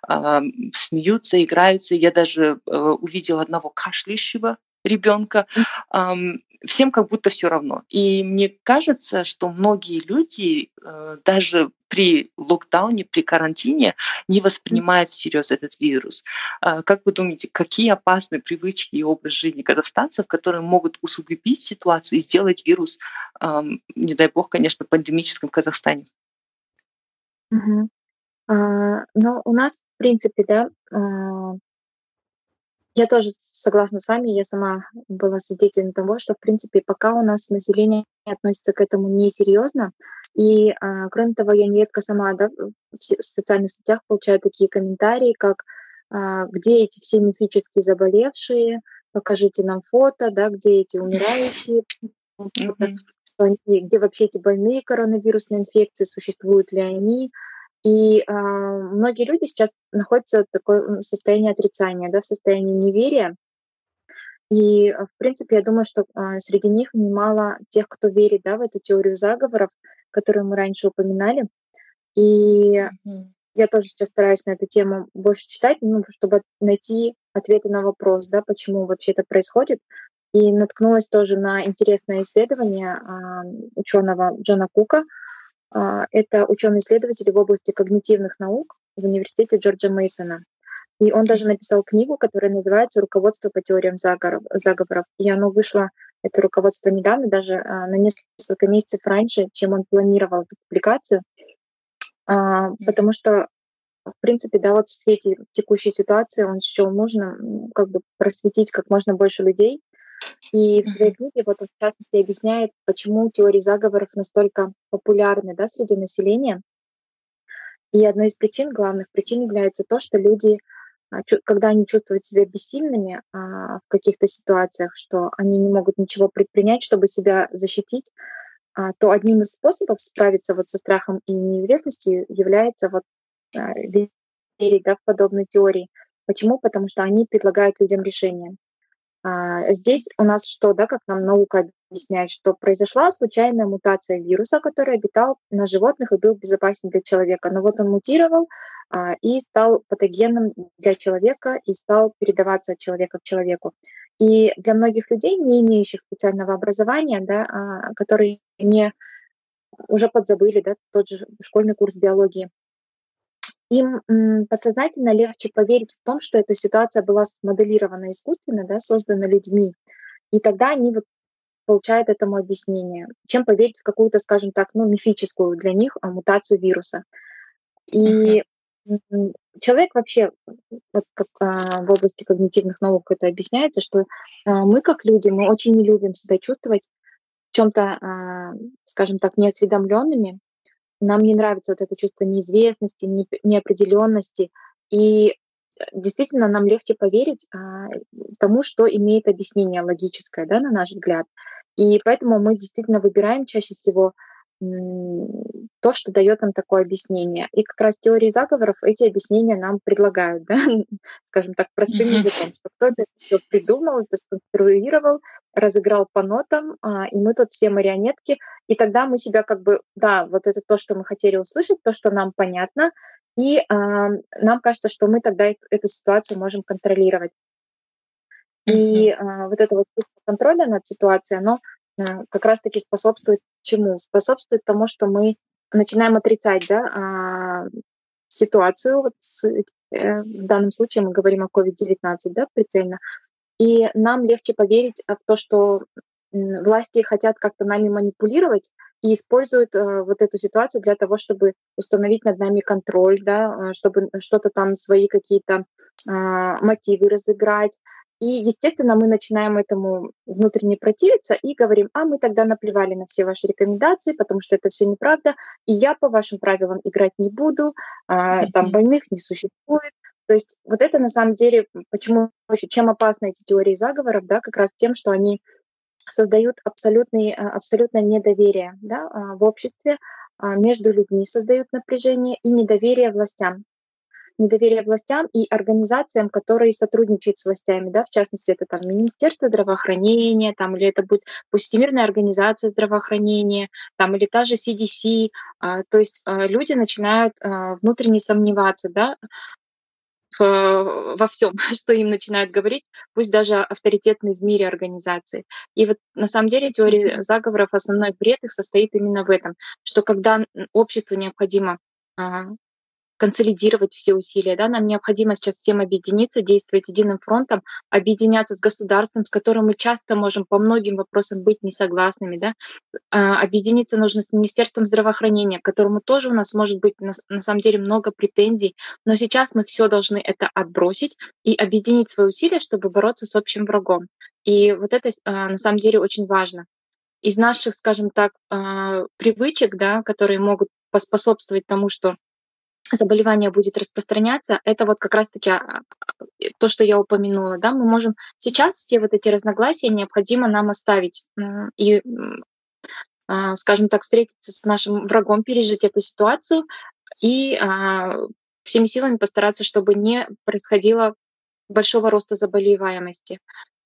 смеются, играются. Я даже увидела одного кашляющего ребенка. Всем как будто все равно. И мне кажется, что многие люди даже при локдауне, при карантине не воспринимают всерьез этот вирус. Как вы думаете, какие опасные привычки и образ жизни казахстанцев, которые могут усугубить ситуацию и сделать вирус, не дай бог, конечно, пандемическим в Казахстане? Но у нас, в принципе, я тоже согласна с вами, я сама была свидетелем того, что, в принципе, пока у нас население относится к этому несерьезно. И, кроме того, я нередко сама в социальных сетях получаю такие комментарии, как «Где эти все мифические заболевшие? Покажите нам фото, где эти умирающие? Где вообще эти больные коронавирусной инфекцией? Существуют ли они?» И многие люди сейчас находятся в таком состоянии отрицания, в состоянии неверия. И, в принципе, я думаю, что среди них немало тех, кто верит в эту теорию заговоров, которую мы раньше упоминали. И я тоже сейчас стараюсь на эту тему больше читать, чтобы найти ответы на вопрос, почему вообще это происходит. И наткнулась тоже на интересное исследование ученого Джона Кука. Это ученый-исследователь в области когнитивных наук в университете Джорджа Мейсона. И он даже написал книгу, которая называется «Руководство по теориям заговоров». И оно вышло, это руководство, недавно, даже на несколько месяцев раньше, чем он планировал эту публикацию, потому что В принципе, да, вот в свете текущей ситуации он счёл нужным как бы просветить как можно больше людей. И в своей книге вот он в частности объясняет, почему теории заговоров настолько популярны, да, среди населения. И одной из причин, главных причин, является то, что люди, когда они чувствуют себя бессильными в каких-то ситуациях, что они не могут ничего предпринять, чтобы себя защитить, то одним из способов справиться вот со страхом и неизвестностью является вот верить, да, в подобные теории. Почему? Потому что они предлагают людям решения. Здесь у нас что, да, как нам наука объясняет, что произошла случайная мутация вируса, который обитал на животных и был безопасен для человека. Но вот он мутировал и стал патогенным для человека и стал передаваться от человека к человеку. И для многих людей, не имеющих специального образования, да, которые уже подзабыли, да, тот же школьный курс биологии, им подсознательно легче поверить в том, что эта ситуация была смоделирована искусственно, да, создана людьми. И тогда они вот получают этому объяснение, чем поверить в какую-то, скажем так, ну, мифическую для них мутацию вируса. И человек вообще, вот как в области когнитивных наук это объясняется, что мы как люди, мы очень не любим себя чувствовать в чем-то, скажем так, неосведомленными. Нам не нравится вот это чувство неизвестности, неопределенности. И действительно нам легче поверить тому, что имеет объяснение логическое, да, на наш взгляд. И поэтому мы действительно выбираем чаще всего то, что дает нам такое объяснение. И как раз теории заговоров эти объяснения нам предлагают, да, скажем так, простым языком, что кто-то это придумал, это сконструировал, разыграл по нотам, и мы тут все марионетки, и тогда мы себя как бы, да, вот это то, что мы хотели услышать, то, что нам понятно, и нам кажется, что мы тогда эту ситуацию можем контролировать. И вот это вот чувство контроля над ситуацией, оно как раз-таки способствует чему? Способствует тому, что мы начинаем отрицать, да, ситуацию. Вот в данном случае мы говорим о COVID-19, да, прицельно. И нам легче поверить в то, что власти хотят как-то нами манипулировать и используют вот эту ситуацию для того, чтобы установить над нами контроль, да, чтобы что-то там, свои какие-то мотивы разыграть. И, естественно, мы начинаем этому внутренне противиться и говорим: а мы тогда наплевали на все ваши рекомендации, потому что это все неправда, и я по вашим правилам играть не буду, там больных не существует. То есть вот это на самом деле, почему, чем опасны эти теории заговоров, да, как раз тем, что они создают абсолютное недоверие, да, в обществе, между людьми создают напряжение и недоверие властям. Недоверие властям и организациям, которые сотрудничают с властями, да, в частности, это там Министерство здравоохранения, там, или это будет пусть Всемирная организация здравоохранения, там, или та же CDC, то есть люди начинают внутренне сомневаться, да, во всем, что им начинают говорить, пусть даже авторитетные в мире организации. И вот на самом деле теория заговоров, основной бред их состоит именно в этом, что когда обществу необходимо консолидировать все усилия, да, нам необходимо сейчас всем объединиться, действовать единым фронтом, объединяться с государством, с которым мы часто можем по многим вопросам быть несогласными, да. Объединиться нужно с Министерством здравоохранения, к которому тоже у нас может быть на самом деле много претензий, но сейчас мы все должны это отбросить и объединить свои усилия, чтобы бороться с общим врагом. И вот это на самом деле очень важно. Из наших, скажем так, привычек, да, которые могут поспособствовать тому, что заболевание будет распространяться, это вот как раз-таки то, что я упомянула. Да? Мы можем сейчас все вот эти разногласия необходимо нам оставить и, скажем так, встретиться с нашим врагом, пережить эту ситуацию и всеми силами постараться, чтобы не происходило большого роста заболеваемости.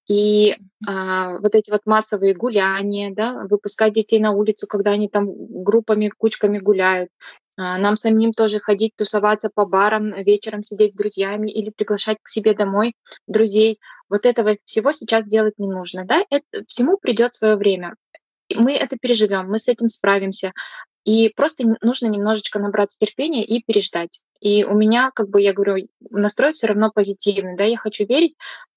И вот эти вот массовые гуляния, да, выпускать детей на улицу, когда они там группами, кучками гуляют, нам самим тоже ходить, тусоваться по барам, вечером сидеть с друзьями или приглашать к себе домой друзей. Вот этого всего сейчас делать не нужно. Да? Всему придет свое время. Мы это переживем, мы с этим справимся. И просто нужно немножечко набраться терпения и переждать. И у меня, как бы я говорю, настрой все равно позитивный. Да? Я хочу верить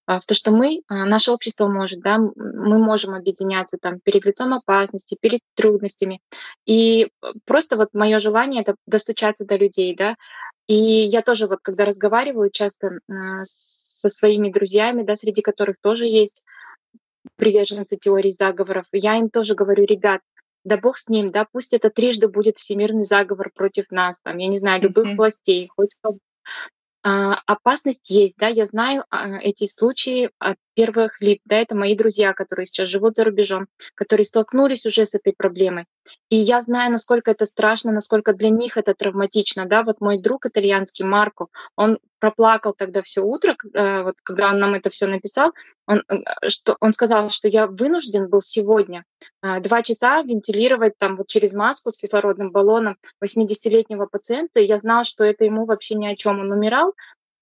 в то, что мы, наше общество может, да, мы можем объединяться там перед лицом опасности, перед трудностями. И просто вот мое желание — это достучаться до людей, да, И я тоже вот, когда разговариваю часто со своими друзьями, да, среди которых тоже есть приверженцы теории заговоров, я им тоже говорю: ребят, да бог с ним, да, пусть это трижды будет всемирный заговор против нас, там, я не знаю, любых властей, хоть кого. Опасность есть, да, я знаю эти случаи от первых лиц, да, это мои друзья, которые сейчас живут за рубежом, которые столкнулись уже с этой проблемой, и я знаю, насколько это страшно, насколько для них это травматично, да, вот мой друг итальянский Марко, он проплакал тогда все утро, вот когда он нам это все написал, он сказал, что я вынужден был сегодня 2 часа вентилировать там вот через маску с кислородным баллоном 80-летнего пациента, и я знал, что это ему вообще ни о чем, он умирал,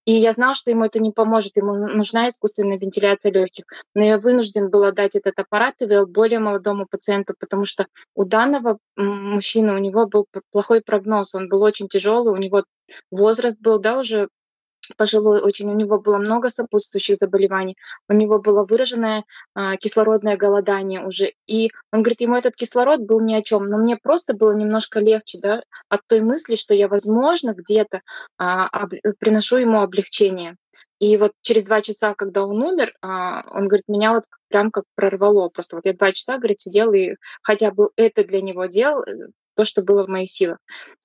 и я знал, что ему это не поможет, ему нужна искусственная вентиляция легких, но я вынужден был отдать этот аппарат ИВЛ более молодому пациенту, потому что у данного мужчины, у него был плохой прогноз, он был очень тяжелый, у него возраст был, да, уже пожилой очень, у него было много сопутствующих заболеваний, у него было выраженное кислородное голодание уже, и он говорит, ему этот кислород был ни о чем, но мне просто было немножко легче, да, от той мысли, что я, возможно, где-то приношу ему облегчение. И вот через 2 часа, когда он умер, он говорит, меня вот прям как прорвало, просто вот я 2 часа, говорит, сидел и хотя бы это для него делал, то, что было в моих силах.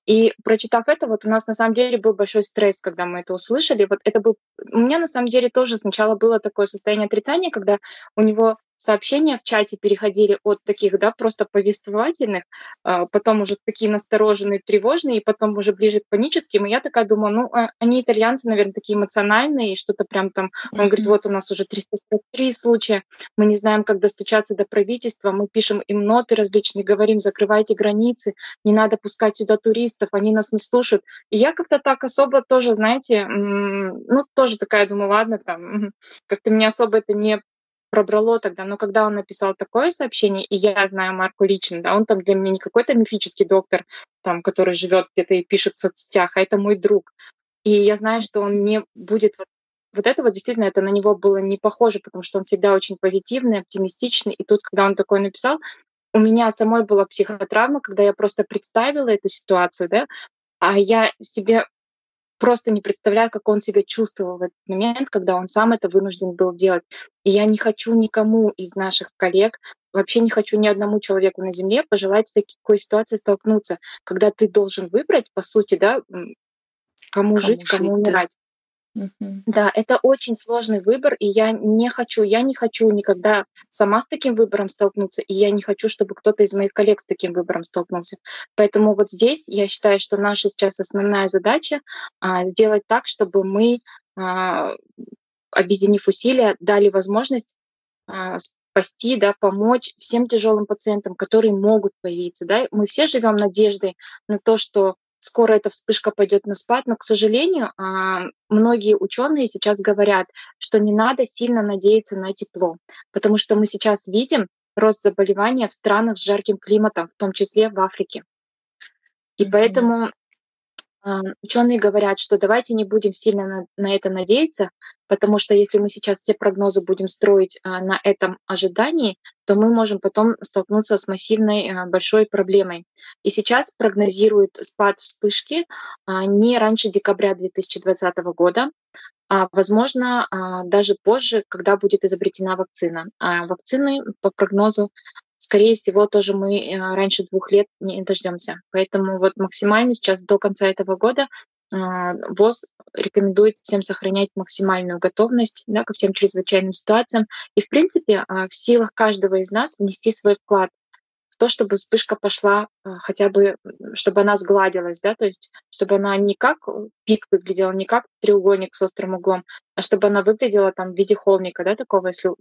И прочитав это, вот у нас на самом деле был большой стресс, когда мы это услышали. Вот это был... У меня на самом деле тоже сначала было такое состояние отрицания, когда у него сообщения в чате переходили от таких, да, просто повествовательных, потом уже такие настороженные, тревожные, и потом уже ближе к паническим. И я такая думаю, ну, они, итальянцы, наверное, такие эмоциональные, и что-то прям там... Он говорит, вот у нас уже 303 случая, мы не знаем, как достучаться до правительства, мы пишем им ноты различные, говорим, закрывайте границы, не надо пускать сюда туристов, они нас не слушают. И я как-то так особо тоже, знаете, ну, тоже такая, думаю, ладно, там, как-то меня особо это не пробрало тогда, но когда он написал такое сообщение, и я знаю Марку лично, да, он там для меня не какой-то мифический доктор, там, который живет где-то и пишет в соцсетях, а это мой друг. И я знаю, что он не будет... Вот это вот действительно, это на него было не похоже, потому что он всегда очень позитивный, оптимистичный, и тут, когда он такое написал, у меня самой была психотравма, когда я просто представила эту ситуацию, да, а я себе... просто не представляю, как он себя чувствовал в этот момент, когда он сам это вынужден был делать. И я не хочу никому из наших коллег, вообще не хочу ни одному человеку на земле пожелать с такой ситуацией столкнуться, когда ты должен выбрать, по сути, да, кому жить, кому умирать. Да, это очень сложный выбор, и я не хочу никогда сама с таким выбором столкнуться, и я не хочу, чтобы кто-то из моих коллег с таким выбором столкнулся. Поэтому вот здесь я считаю, что наша сейчас основная задача сделать так, чтобы мы, объединив усилия, дали возможность спасти, да, помочь всем тяжелым пациентам, которые могут появиться. Да? Мы все живем надеждой на то, что скоро эта вспышка пойдет на спад, но, к сожалению, многие ученые сейчас говорят, что не надо сильно надеяться на тепло, потому что мы сейчас видим рост заболевания в странах с жарким климатом, в том числе в Африке. И поэтому ученые говорят, что давайте не будем сильно на это надеяться, потому что если мы сейчас все прогнозы будем строить на этом ожидании, то мы можем потом столкнуться с массивной большой проблемой. И сейчас прогнозируют спад вспышки не раньше декабря 2020 года, а возможно даже позже, когда будет изобретена вакцина. А вакцины, по прогнозу, скорее всего, тоже мы раньше 2 лет не дождемся. Поэтому вот максимально сейчас до конца этого года ВОЗ рекомендует всем сохранять максимальную готовность, да, ко всем чрезвычайным ситуациям. И, в принципе, в силах каждого из нас внести свой вклад в то, чтобы вспышка пошла хотя бы, чтобы она сгладилась, да, то есть чтобы она не как пик выглядела, не как треугольник с острым углом, а чтобы она выглядела там в виде холмика, да, такого, если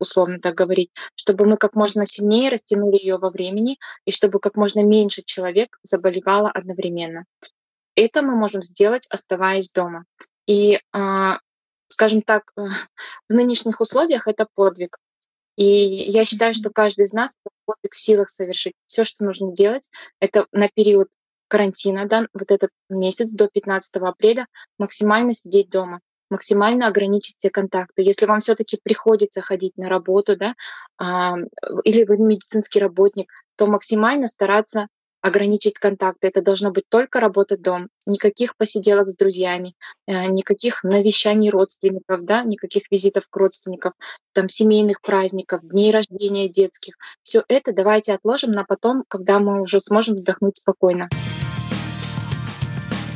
условно так говорить, чтобы мы как можно сильнее растянули ее во времени и чтобы как можно меньше человек заболевало одновременно. Это мы можем сделать, оставаясь дома. И, скажем так, в нынешних условиях это подвиг. И я считаю, что каждый из нас подвиг в силах совершить. Все, что нужно делать, это на период карантина, да, вот этот месяц до 15 апреля максимально сидеть дома, максимально ограничить все контакты. Если вам все-таки приходится ходить на работу, да, или вы медицинский работник, то максимально стараться ограничить контакты. Это должно быть только работа-дом, никаких посиделок с друзьями, никаких навещаний родственников, да, никаких визитов к родственникам, там, семейных праздников, дней рождения детских. Все это давайте отложим на потом, когда мы уже сможем вздохнуть спокойно.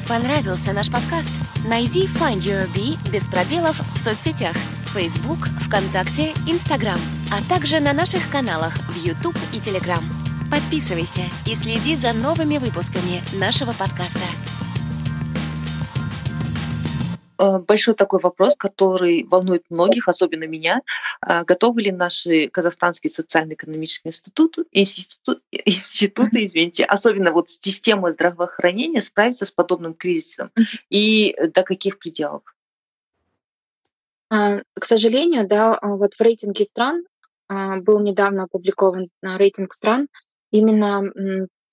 Понравился наш подкаст? Найди Find Your Bee без пробелов в соцсетях Facebook, ВКонтакте, Instagram, а также на наших каналах в YouTube и Telegram. Подписывайся и следи за новыми выпусками нашего подкаста. Большой такой вопрос, который волнует многих, особенно меня. Готовы ли наши казахстанские социально-экономические институты, особенно вот система здравоохранения, справиться с подобным кризисом? И до каких пределов? К сожалению, да, вот в рейтинге стран был недавно опубликован рейтинг стран именно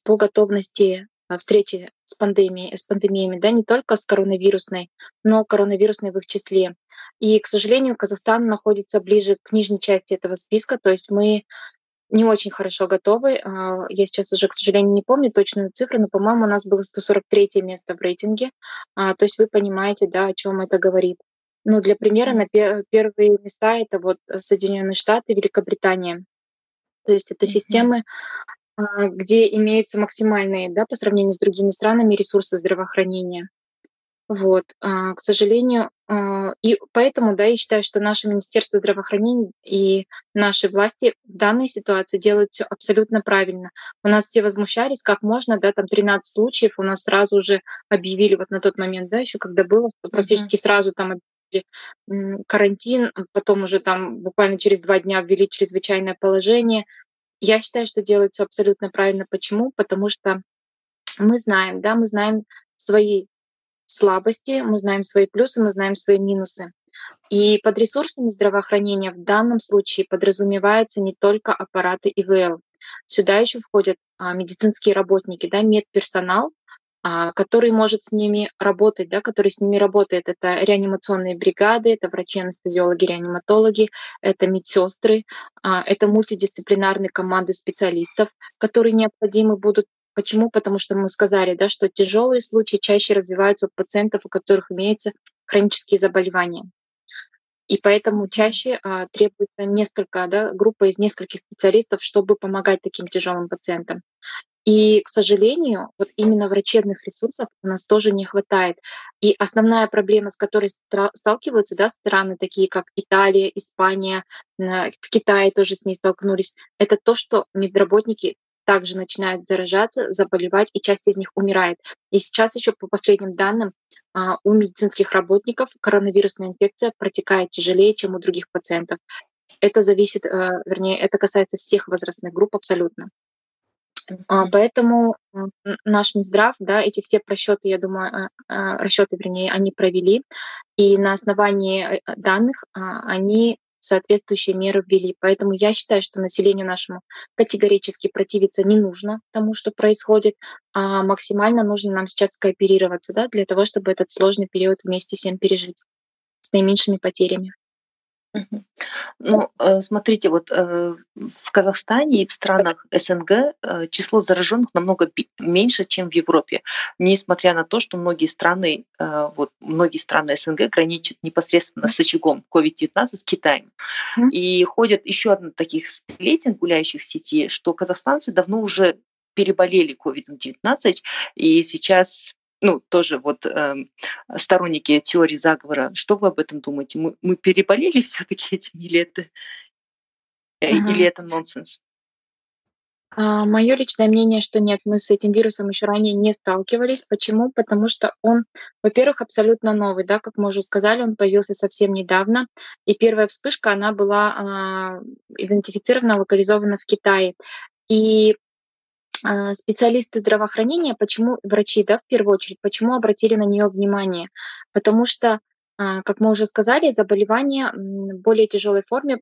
по готовности встречи с пандемиями, да, не только с коронавирусной, но коронавирусной в их числе. И, к сожалению, Казахстан находится ближе к нижней части этого списка, то есть мы не очень хорошо готовы. Я сейчас уже, к сожалению, не помню точную цифру, но, по-моему, у нас было 143 место в рейтинге. То есть вы понимаете, да, о чем это говорит. Ну, для примера, на первые места это вот Соединенные Штаты, Великобритания. То есть это системы, где имеются максимальные, да, по сравнению с другими странами, ресурсы здравоохранения. Вот, к сожалению, и поэтому, да, я считаю, что наше Министерство здравоохранения и наши власти в данной ситуации делают все абсолютно правильно. У нас все возмущались, как можно, да, там 13 случаев у нас сразу же объявили, вот на тот момент, да, еще когда было, практически сразу там объявили карантин, потом уже там буквально через 2 дня ввели чрезвычайное положение. Я считаю, что делают все абсолютно правильно. Почему? Потому что мы знаем, да, мы знаем свои слабости, мы знаем свои плюсы, мы знаем свои минусы. И под ресурсами здравоохранения в данном случае подразумеваются не только аппараты ИВЛ. Сюда еще входят медицинские работники, да, медперсонал, который может с ними работать, да, который с ними работает. Это реанимационные бригады, это врачи-анестезиологи, реаниматологи, это медсестры, это мультидисциплинарные команды специалистов, которые необходимы будут. Почему? Потому что мы сказали, да, что тяжелые случаи чаще развиваются у пациентов, у которых имеются хронические заболевания. И поэтому чаще требуется несколько, да, группа из нескольких специалистов, чтобы помогать таким тяжелым пациентам. И, к сожалению, вот именно врачебных ресурсов у нас тоже не хватает. И основная проблема, с которой сталкиваются, да, страны такие, как Италия, Испания, в Китае тоже с ней столкнулись, это то, что медработники также начинают заражаться, заболевать, и часть из них умирает. И сейчас еще по последним данным у медицинских работников коронавирусная инфекция протекает тяжелее, чем у других пациентов. Это зависит, вернее, это касается всех возрастных групп абсолютно. Поэтому наш Минздрав, да, эти все просчеты, я думаю, они провели, и на основании данных они соответствующие меры ввели. Поэтому я считаю, что населению нашему категорически противиться не нужно тому, что происходит, а максимально нужно нам сейчас скооперироваться, да, для того, чтобы этот сложный период вместе всем пережить с наименьшими потерями. Ну, смотрите, вот в Казахстане и в странах СНГ число зараженных намного меньше, чем в Европе, несмотря на то, что многие страны СНГ граничат непосредственно с очагом COVID-19 Китаем. И ходит еще одна таких сплетен, гуляющих в сети, что казахстанцы давно уже переболели COVID-19, и сейчас... Ну, тоже вот сторонники теории заговора. Что вы об этом думаете? Мы переболели все-таки этим или это нонсенс? Мое личное мнение, что нет, мы с этим вирусом еще ранее не сталкивались. Почему? Потому что он, во-первых, абсолютно новый, да, как мы уже сказали, он появился совсем недавно, и первая вспышка, она была идентифицирована, локализована в Китае. И специалисты здравоохранения, почему врачи, да, в первую очередь, почему обратили на нее внимание? Потому что, как мы уже сказали, заболевание в более тяжелой форме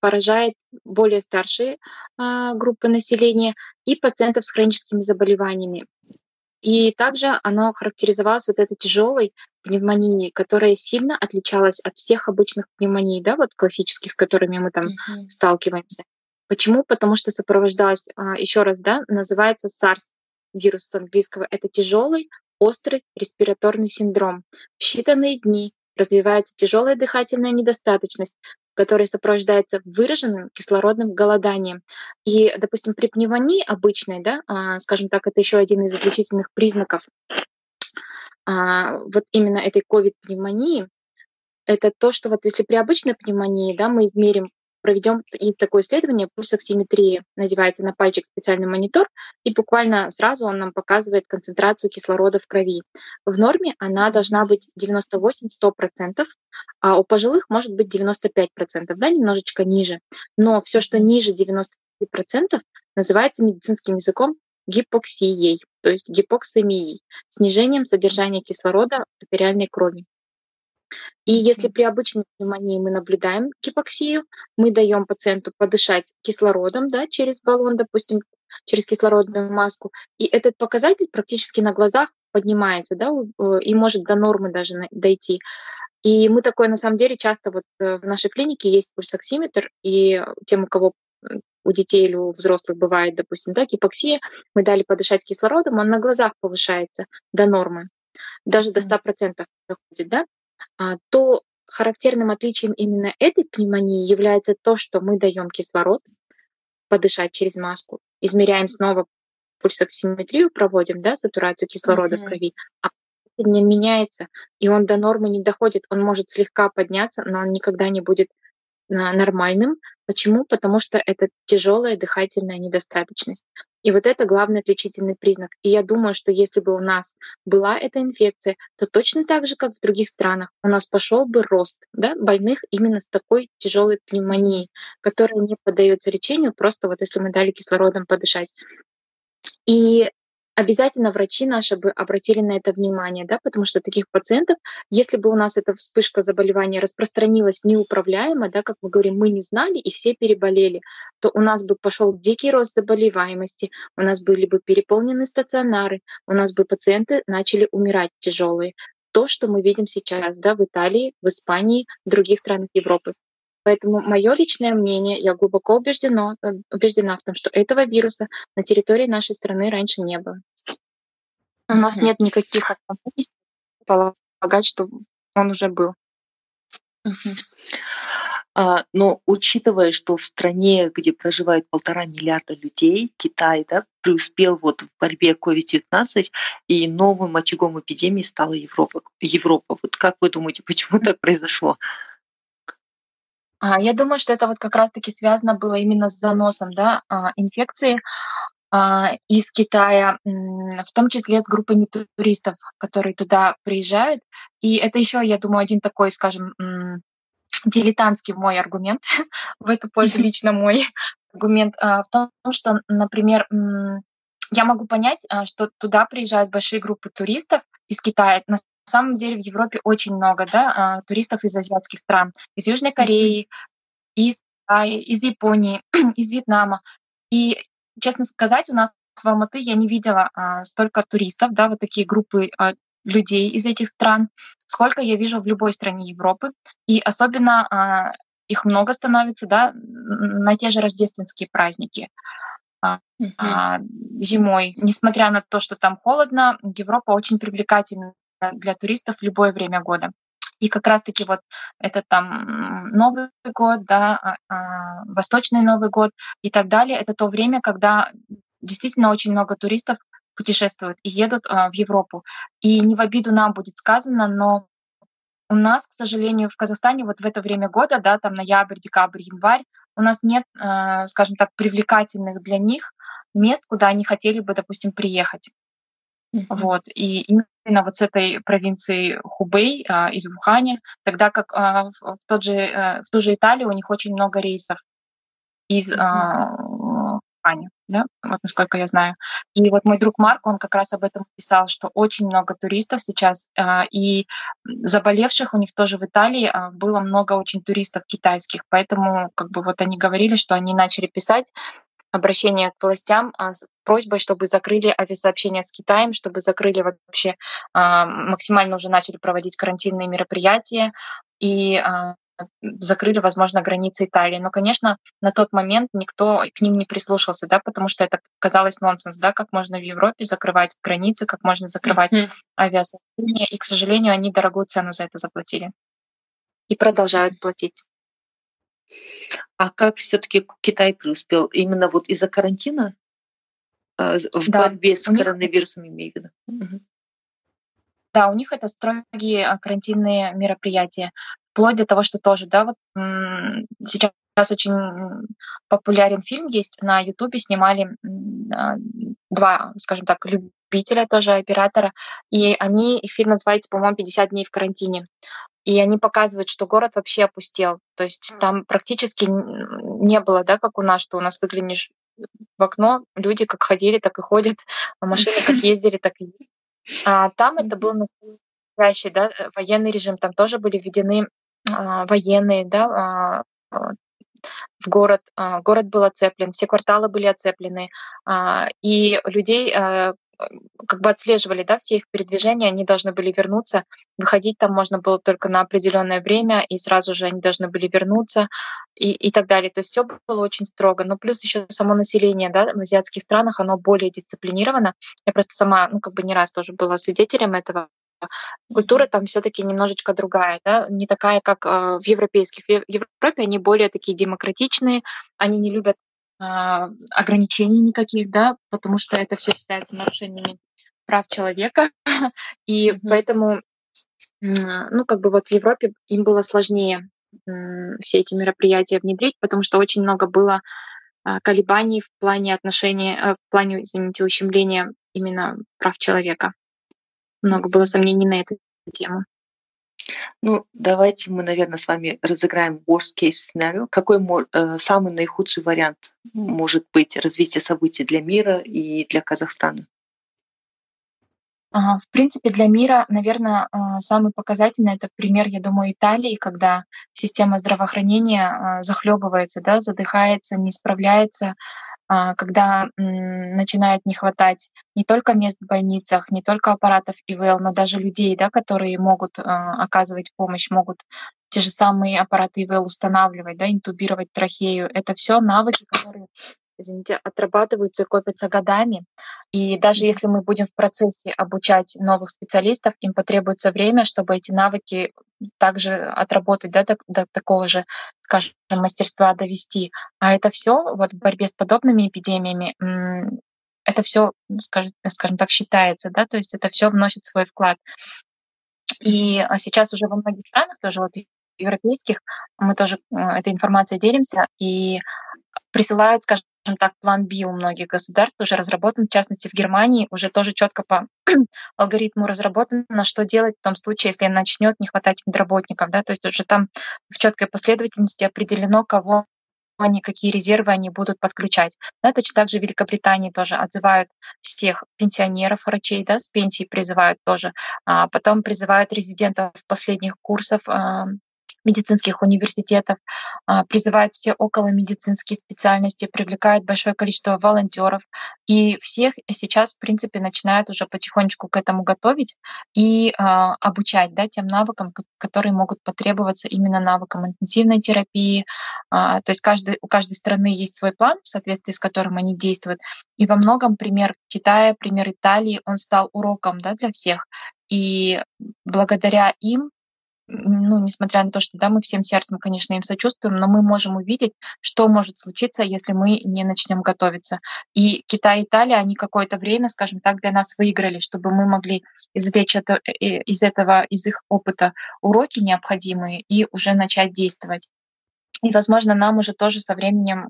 поражает более старшие группы населения и пациентов с хроническими заболеваниями. И также оно характеризовалось вот этой тяжелой пневмонией, которая сильно отличалась от всех обычных пневмоний, да, вот классических, с которыми мы там сталкиваемся. Почему? Потому что сопровождалась, еще раз, да, называется SARS, вирус с английского — это тяжелый, острый респираторный синдром. В считанные дни развивается тяжелая дыхательная недостаточность, которая сопровождается выраженным кислородным голоданием. И, допустим, при пневмонии обычной, да, скажем так, это еще один из отличительных признаков вот именно этой COVID-пневмонии, это то, что вот если при обычной пневмонии, да, мы измерим, проведем такое исследование, пульсоксиметрии, надевается на пальчик специальный монитор, и буквально сразу он нам показывает концентрацию кислорода в крови. В норме она должна быть 98-100%, а у пожилых может быть 95%, да, немножечко ниже. Но все, что ниже 95%, называется медицинским языком гипоксией, то есть гипоксемией, снижением содержания кислорода в артериальной крови. И если при обычной пневмонии мы наблюдаем гипоксию, мы даем пациенту подышать кислородом, да, через баллон, допустим, через кислородную маску, и этот показатель практически на глазах поднимается, да, и может до нормы даже дойти. И мы такое, на самом деле, часто вот в нашей клинике есть пульсоксиметр, и тем, у кого у детей или у взрослых бывает, допустим, да, гипоксия, мы дали подышать кислородом, он на глазах повышается до нормы, даже до 100% доходит, да. То характерным отличием именно этой пневмонии является то, что мы даем кислород подышать через маску, измеряем снова пульсоксиметрию, проводим, да, сатурацию кислорода в крови, а не меняется, и он до нормы не доходит, он может слегка подняться, но он никогда не будет нормальным. Почему? Потому что это тяжелая дыхательная недостаточность. И вот это главный отличительный признак. И я думаю, что если бы у нас была эта инфекция, то точно так же, как в других странах, у нас пошел бы рост, да, больных именно с такой тяжелой пневмонией, которая не поддается лечению, просто вот если мы дали кислородом подышать. И обязательно врачи наши бы обратили на это внимание, да, потому что таких пациентов, если бы у нас эта вспышка заболевания распространилась неуправляемо, да, как мы говорим, мы не знали и все переболели, то у нас бы пошел дикий рост заболеваемости, у нас были бы переполнены стационары, у нас бы пациенты начали умирать тяжелые. То, что мы видим сейчас, да, в Италии, в Испании, в других странах Европы. Поэтому мое личное мнение, я глубоко убеждена в том, что этого вируса на территории нашей страны раньше не было. У нас нет никаких оснований полагать, что он уже был. Но учитывая, что в стране, где проживает 1,5 миллиарда людей, Китай, да, преуспел вот в борьбе COVID-19, и новым очагом эпидемии стала Европа. Вот как вы думаете, почему так произошло? Я думаю, что это вот как раз-таки связано было именно с заносом, да, инфекции из Китая, в том числе с группами туристов, которые туда приезжают. И это еще, я думаю, один такой, скажем, дилетантский мой аргумент, в эту пользу лично мой аргумент, в том, что, например, я могу понять, что туда приезжают большие группы туристов из Китая. На самом деле в Европе очень много, да, туристов из азиатских стран, из Южной Кореи, из Китая, из Японии, из Вьетнама. И, честно сказать, у нас в Алматы я не видела столько туристов, да, вот такие группы людей из этих стран, сколько я вижу в любой стране Европы. И особенно их много становится, да, на те же рождественские праздники. Зимой. Несмотря на то, что там холодно, Европа очень привлекательна для туристов в любое время года. И как раз-таки вот это там Новый год, да, Восточный Новый год и так далее. Это то время, когда действительно очень много туристов путешествуют и едут в Европу. И не в обиду нам будет сказано, но у нас, к сожалению, в Казахстане вот в это время года, да, там ноябрь, декабрь, январь, у нас нет, скажем так, привлекательных для них мест, куда они хотели бы, допустим, приехать. Вот. И именно вот с этой провинции Хубэй, из Уханя, тогда как в ту же Италию у них очень много рейсов из Уханя, да? Вот насколько я знаю. И вот мой друг Марк, он как раз об этом писал, что очень много туристов сейчас, и заболевших у них тоже в Италии было много очень туристов китайских, поэтому как бы вот они говорили, что они начали писать обращение к властям с просьбой, чтобы закрыли авиасообщение с Китаем, чтобы закрыли вообще, максимально уже начали проводить карантинные мероприятия, и закрыли, возможно, границы Италии. Но, конечно, на тот момент никто к ним не прислушался, да, потому что это казалось нонсенс, да, как можно в Европе закрывать границы, как можно закрывать авиасообщения. И, к сожалению, они дорогую цену за это заплатили и продолжают платить. А как все-таки Китай преуспел? Именно вот из-за карантина? В борьбе с коронавирусом, имею в виду? Да, у них это строгие карантинные мероприятия. Вплоть до того, что тоже, да, вот сейчас очень популярен фильм есть, на Ютубе снимали два, скажем так, любителя тоже, оператора, и они, их фильм называется, по-моему, «50 дней в карантине». И они показывают, что город вообще опустел. То есть там практически не было, да, как у нас, что у нас выглянешь в окно, люди как ходили, так и ходят, а машины как ездили, так и ездят. А там это был настоящий, да, военный режим, там тоже были введены военные, да, в город, город был оцеплен, все кварталы были оцеплены, и людей как бы отслеживали, да, все их передвижения, они должны были вернуться, выходить там можно было только на определенное время, и сразу же они должны были вернуться и так далее. То есть все было очень строго. Но плюс еще само население, да, в азиатских странах, оно более дисциплинировано. Я просто сама, ну, как бы не раз тоже была свидетелем этого. Культура там все-таки немножечко другая, да, не такая, как в европейских. В Европе они более такие демократичные, они не любят ограничений никаких, да, потому что это все считается нарушениями прав человека, и поэтому, ну, как бы вот в Европе им было сложнее все эти мероприятия внедрить, потому что очень много было колебаний в плане отношений, в плане, извините, ущемления именно прав человека. Много было сомнений на эту тему. Ну, давайте мы, наверное, с вами разыграем worst-case сценарий. Какой самый наихудший вариант может быть развития событий для мира и для Казахстана? В принципе, для мира, наверное, самый показательный — это пример, я думаю, Италии, когда система здравоохранения захлебывается, да, задыхается, не справляется, когда начинает не хватать не только мест в больницах, не только аппаратов ИВЛ, но даже людей, да, которые могут оказывать помощь, могут те же самые аппараты ИВЛ устанавливать, да, интубировать трахею. Это все навыки, которые, извините, отрабатываются и копятся годами. И даже если мы будем в процессе обучать новых специалистов, им потребуется время, чтобы эти навыки также отработать, да, до такого же, скажем, мастерства довести. А это все вот в борьбе с подобными эпидемиями, это все, скажем так, считается, да, то есть это все вносит свой вклад. И сейчас уже во многих странах, тоже вот европейских, мы тоже этой информацией делимся и присылают, скажем так, план B у многих государств уже разработан, в частности в Германии уже тоже четко по алгоритму разработано, что делать в том случае, если начнет не хватать медработников, да, то есть уже там в четкой последовательности определено, кого они, какие резервы они будут подключать. Да, точно так же в Великобритании тоже отзывают всех пенсионеров, врачей, да, с пенсии призывают тоже, потом призывают резидентов последних курсов медицинских университетов, призывает все околомедицинские специальности, привлекает большое количество волонтеров. И всех сейчас, в принципе, начинают уже потихонечку к этому готовить и обучать, да, тем навыкам, которые могут потребоваться, именно навыкам интенсивной терапии. То есть у каждой страны есть свой план, в соответствии с которым они действуют. И во многом пример Китая, пример Италии, он стал уроком, да, для всех. И благодаря им, ну, несмотря на то, что, да, мы всем сердцем, конечно, им сочувствуем, но мы можем увидеть, что может случиться, если мы не начнем готовиться. И Китай и Италия, они какое-то время, скажем так, для нас выиграли, чтобы мы могли извлечь из их опыта уроки необходимые и уже начать действовать. И, возможно, нам уже тоже со временем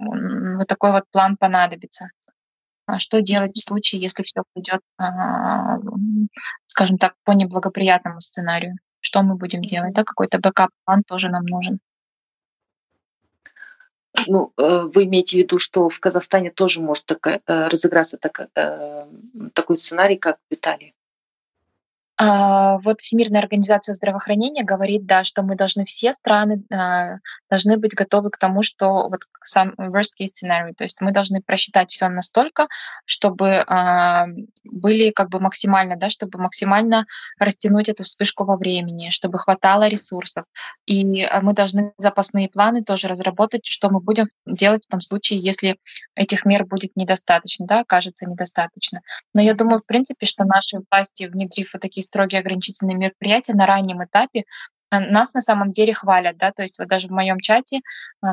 вот такой вот план понадобится. Что делать в случае, если все пойдет, скажем так, по неблагоприятному сценарию? Что мы будем делать, да, какой-то бэкап-план тоже нам нужен. Ну, вы имеете в виду, что в Казахстане тоже может разыграться такой сценарий, как в Италии? Вот Всемирная организация здравоохранения говорит, да, что мы должны, все страны должны быть готовы к тому, что вот сам worst case scenario, то есть мы должны просчитать все настолько, чтобы были как бы максимально, да, чтобы максимально растянуть эту вспышку во времени, чтобы хватало ресурсов. И мы должны запасные планы тоже разработать, что мы будем делать в том случае, если этих мер будет недостаточно, да, окажется недостаточно. Но я думаю, в принципе, что наши власти, внедрив вот такие строгие ограничительные мероприятия на раннем этапе, нас на самом деле хвалят, да, то есть вот даже в моем чате,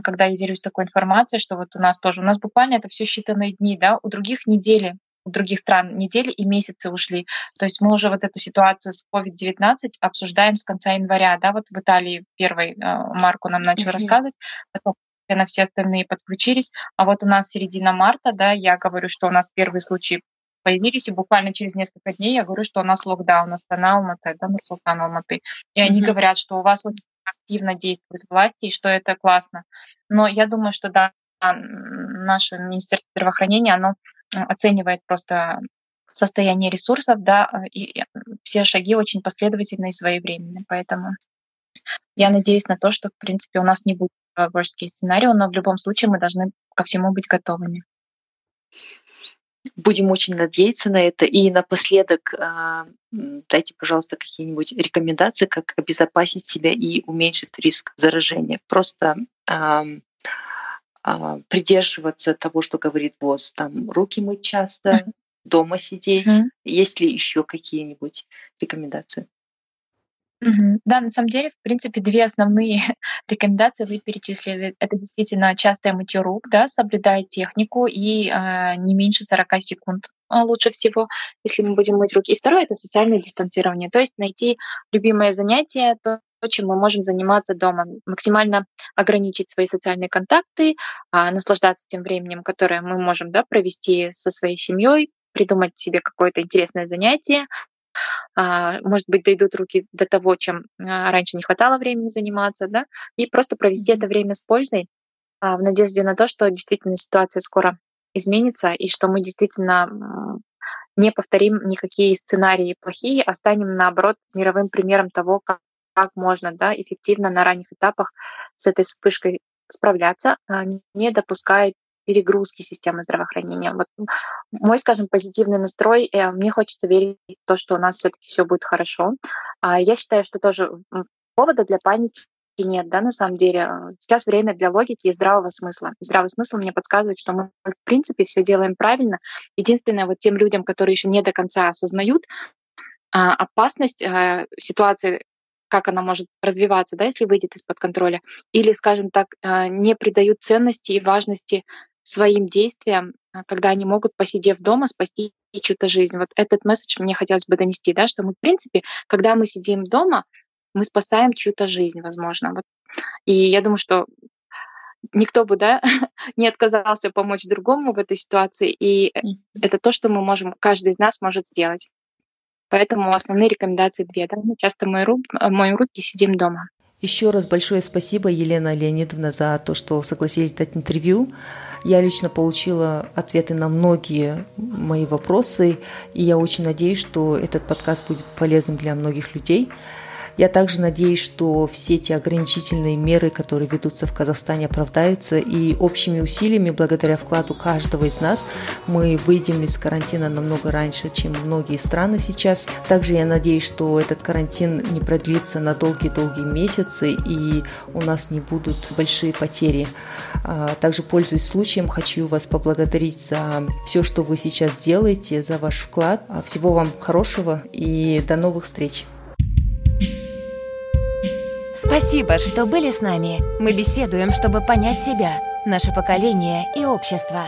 когда я делюсь такой информацией, что вот у нас буквально это все считанные дни, да, у других недели, у других стран недели и месяцы ушли, то есть мы уже вот эту ситуацию с COVID-19 обсуждаем с конца января, да, вот в Италии первый Марко нам начал рассказывать, потом на все остальные подключились, а вот у нас середина марта, да, я говорю, что у нас первые случаи появились, и буквально через несколько дастя говорю, что у нас локдаун, Астана, Алматы, да, Нур-Султан, Алматы. И они говорят, что у вас очень активно действуют власти, и что это классно. Но я думаю, что да, наше Министерство здравоохранения, оно оценивает просто состояние ресурсов, да, и все шаги очень последовательные и своевременные. Поэтому я надеюсь на то, что, в принципе, у нас не будет worst case сценария, но в любом случае мы должны ко всему быть готовыми. Будем очень надеяться на это. И напоследок дайте, пожалуйста, какие-нибудь рекомендации, как обезопасить себя и уменьшить риск заражения. Просто придерживаться того, что говорит ВОЗ. Там руки мыть часто, дома сидеть. Есть ли еще какие-нибудь рекомендации? Да, на самом деле, в принципе, две основные рекомендации вы перечислили. Это действительно частое мытье рук, да, соблюдая технику и не меньше 40 секунд лучше всего, если мы будем мыть руки. И второе — это социальное дистанцирование, то есть найти любимое занятие, то, чем мы можем заниматься дома, максимально ограничить свои социальные контакты, наслаждаться тем временем, которое мы можем, да, провести со своей семьей, придумать себе какое-то интересное занятие. Может быть, дойдут руки до того, чем раньше не хватало времени заниматься, да, и просто провести это время с пользой, в надежде на то, что действительно ситуация скоро изменится, и что мы действительно не повторим никакие сценарии плохие, а станем, наоборот, мировым примером того, как можно, да, эффективно на ранних этапах с этой вспышкой справляться, не допуская перегрузки системы здравоохранения. Вот мой, скажем, позитивный настрой, мне хочется верить в то, что у нас все-таки все будет хорошо. Я считаю, что тоже повода для паники нет, да, на самом деле. Сейчас время для логики и здравого смысла. Здравый смысл мне подсказывает, что мы, в принципе, все делаем правильно. Единственное, вот тем людям, которые еще не до конца осознают опасность ситуации, как она может развиваться, да, если выйдет из-под контроля, или, скажем так, не придают ценности и важности своим действиям, когда они могут, посидев дома, спасти чью-то жизнь. Вот этот месседж мне хотелось бы донести, да, что мы, в принципе, когда мы сидим дома, мы спасаем чью-то жизнь, возможно. Вот. И я думаю, что никто бы, да, не отказался помочь другому в этой ситуации, и это то, что мы можем, каждый из нас может сделать. Поэтому основные рекомендации две. Да? Мы часто моем руки, сидим дома. Еще раз большое спасибо, Елена Леонидовна, за то, что согласились дать интервью. Я лично получила ответы на многие мои вопросы, и я очень надеюсь, что этот подкаст будет полезным для многих людей. Я также надеюсь, что все те ограничительные меры, которые ведутся в Казахстане, оправдаются, и общими усилиями, благодаря вкладу каждого из нас, мы выйдем из карантина намного раньше, чем многие страны сейчас. Также я надеюсь, что этот карантин не продлится на долгие-долгие месяцы, и у нас не будут большие потери. Также, пользуясь случаем, хочу вас поблагодарить за все, что вы сейчас делаете, за ваш вклад. Всего вам хорошего и до новых встреч! Спасибо, что были с нами. Мы беседуем, чтобы понять себя, наше поколение и общество.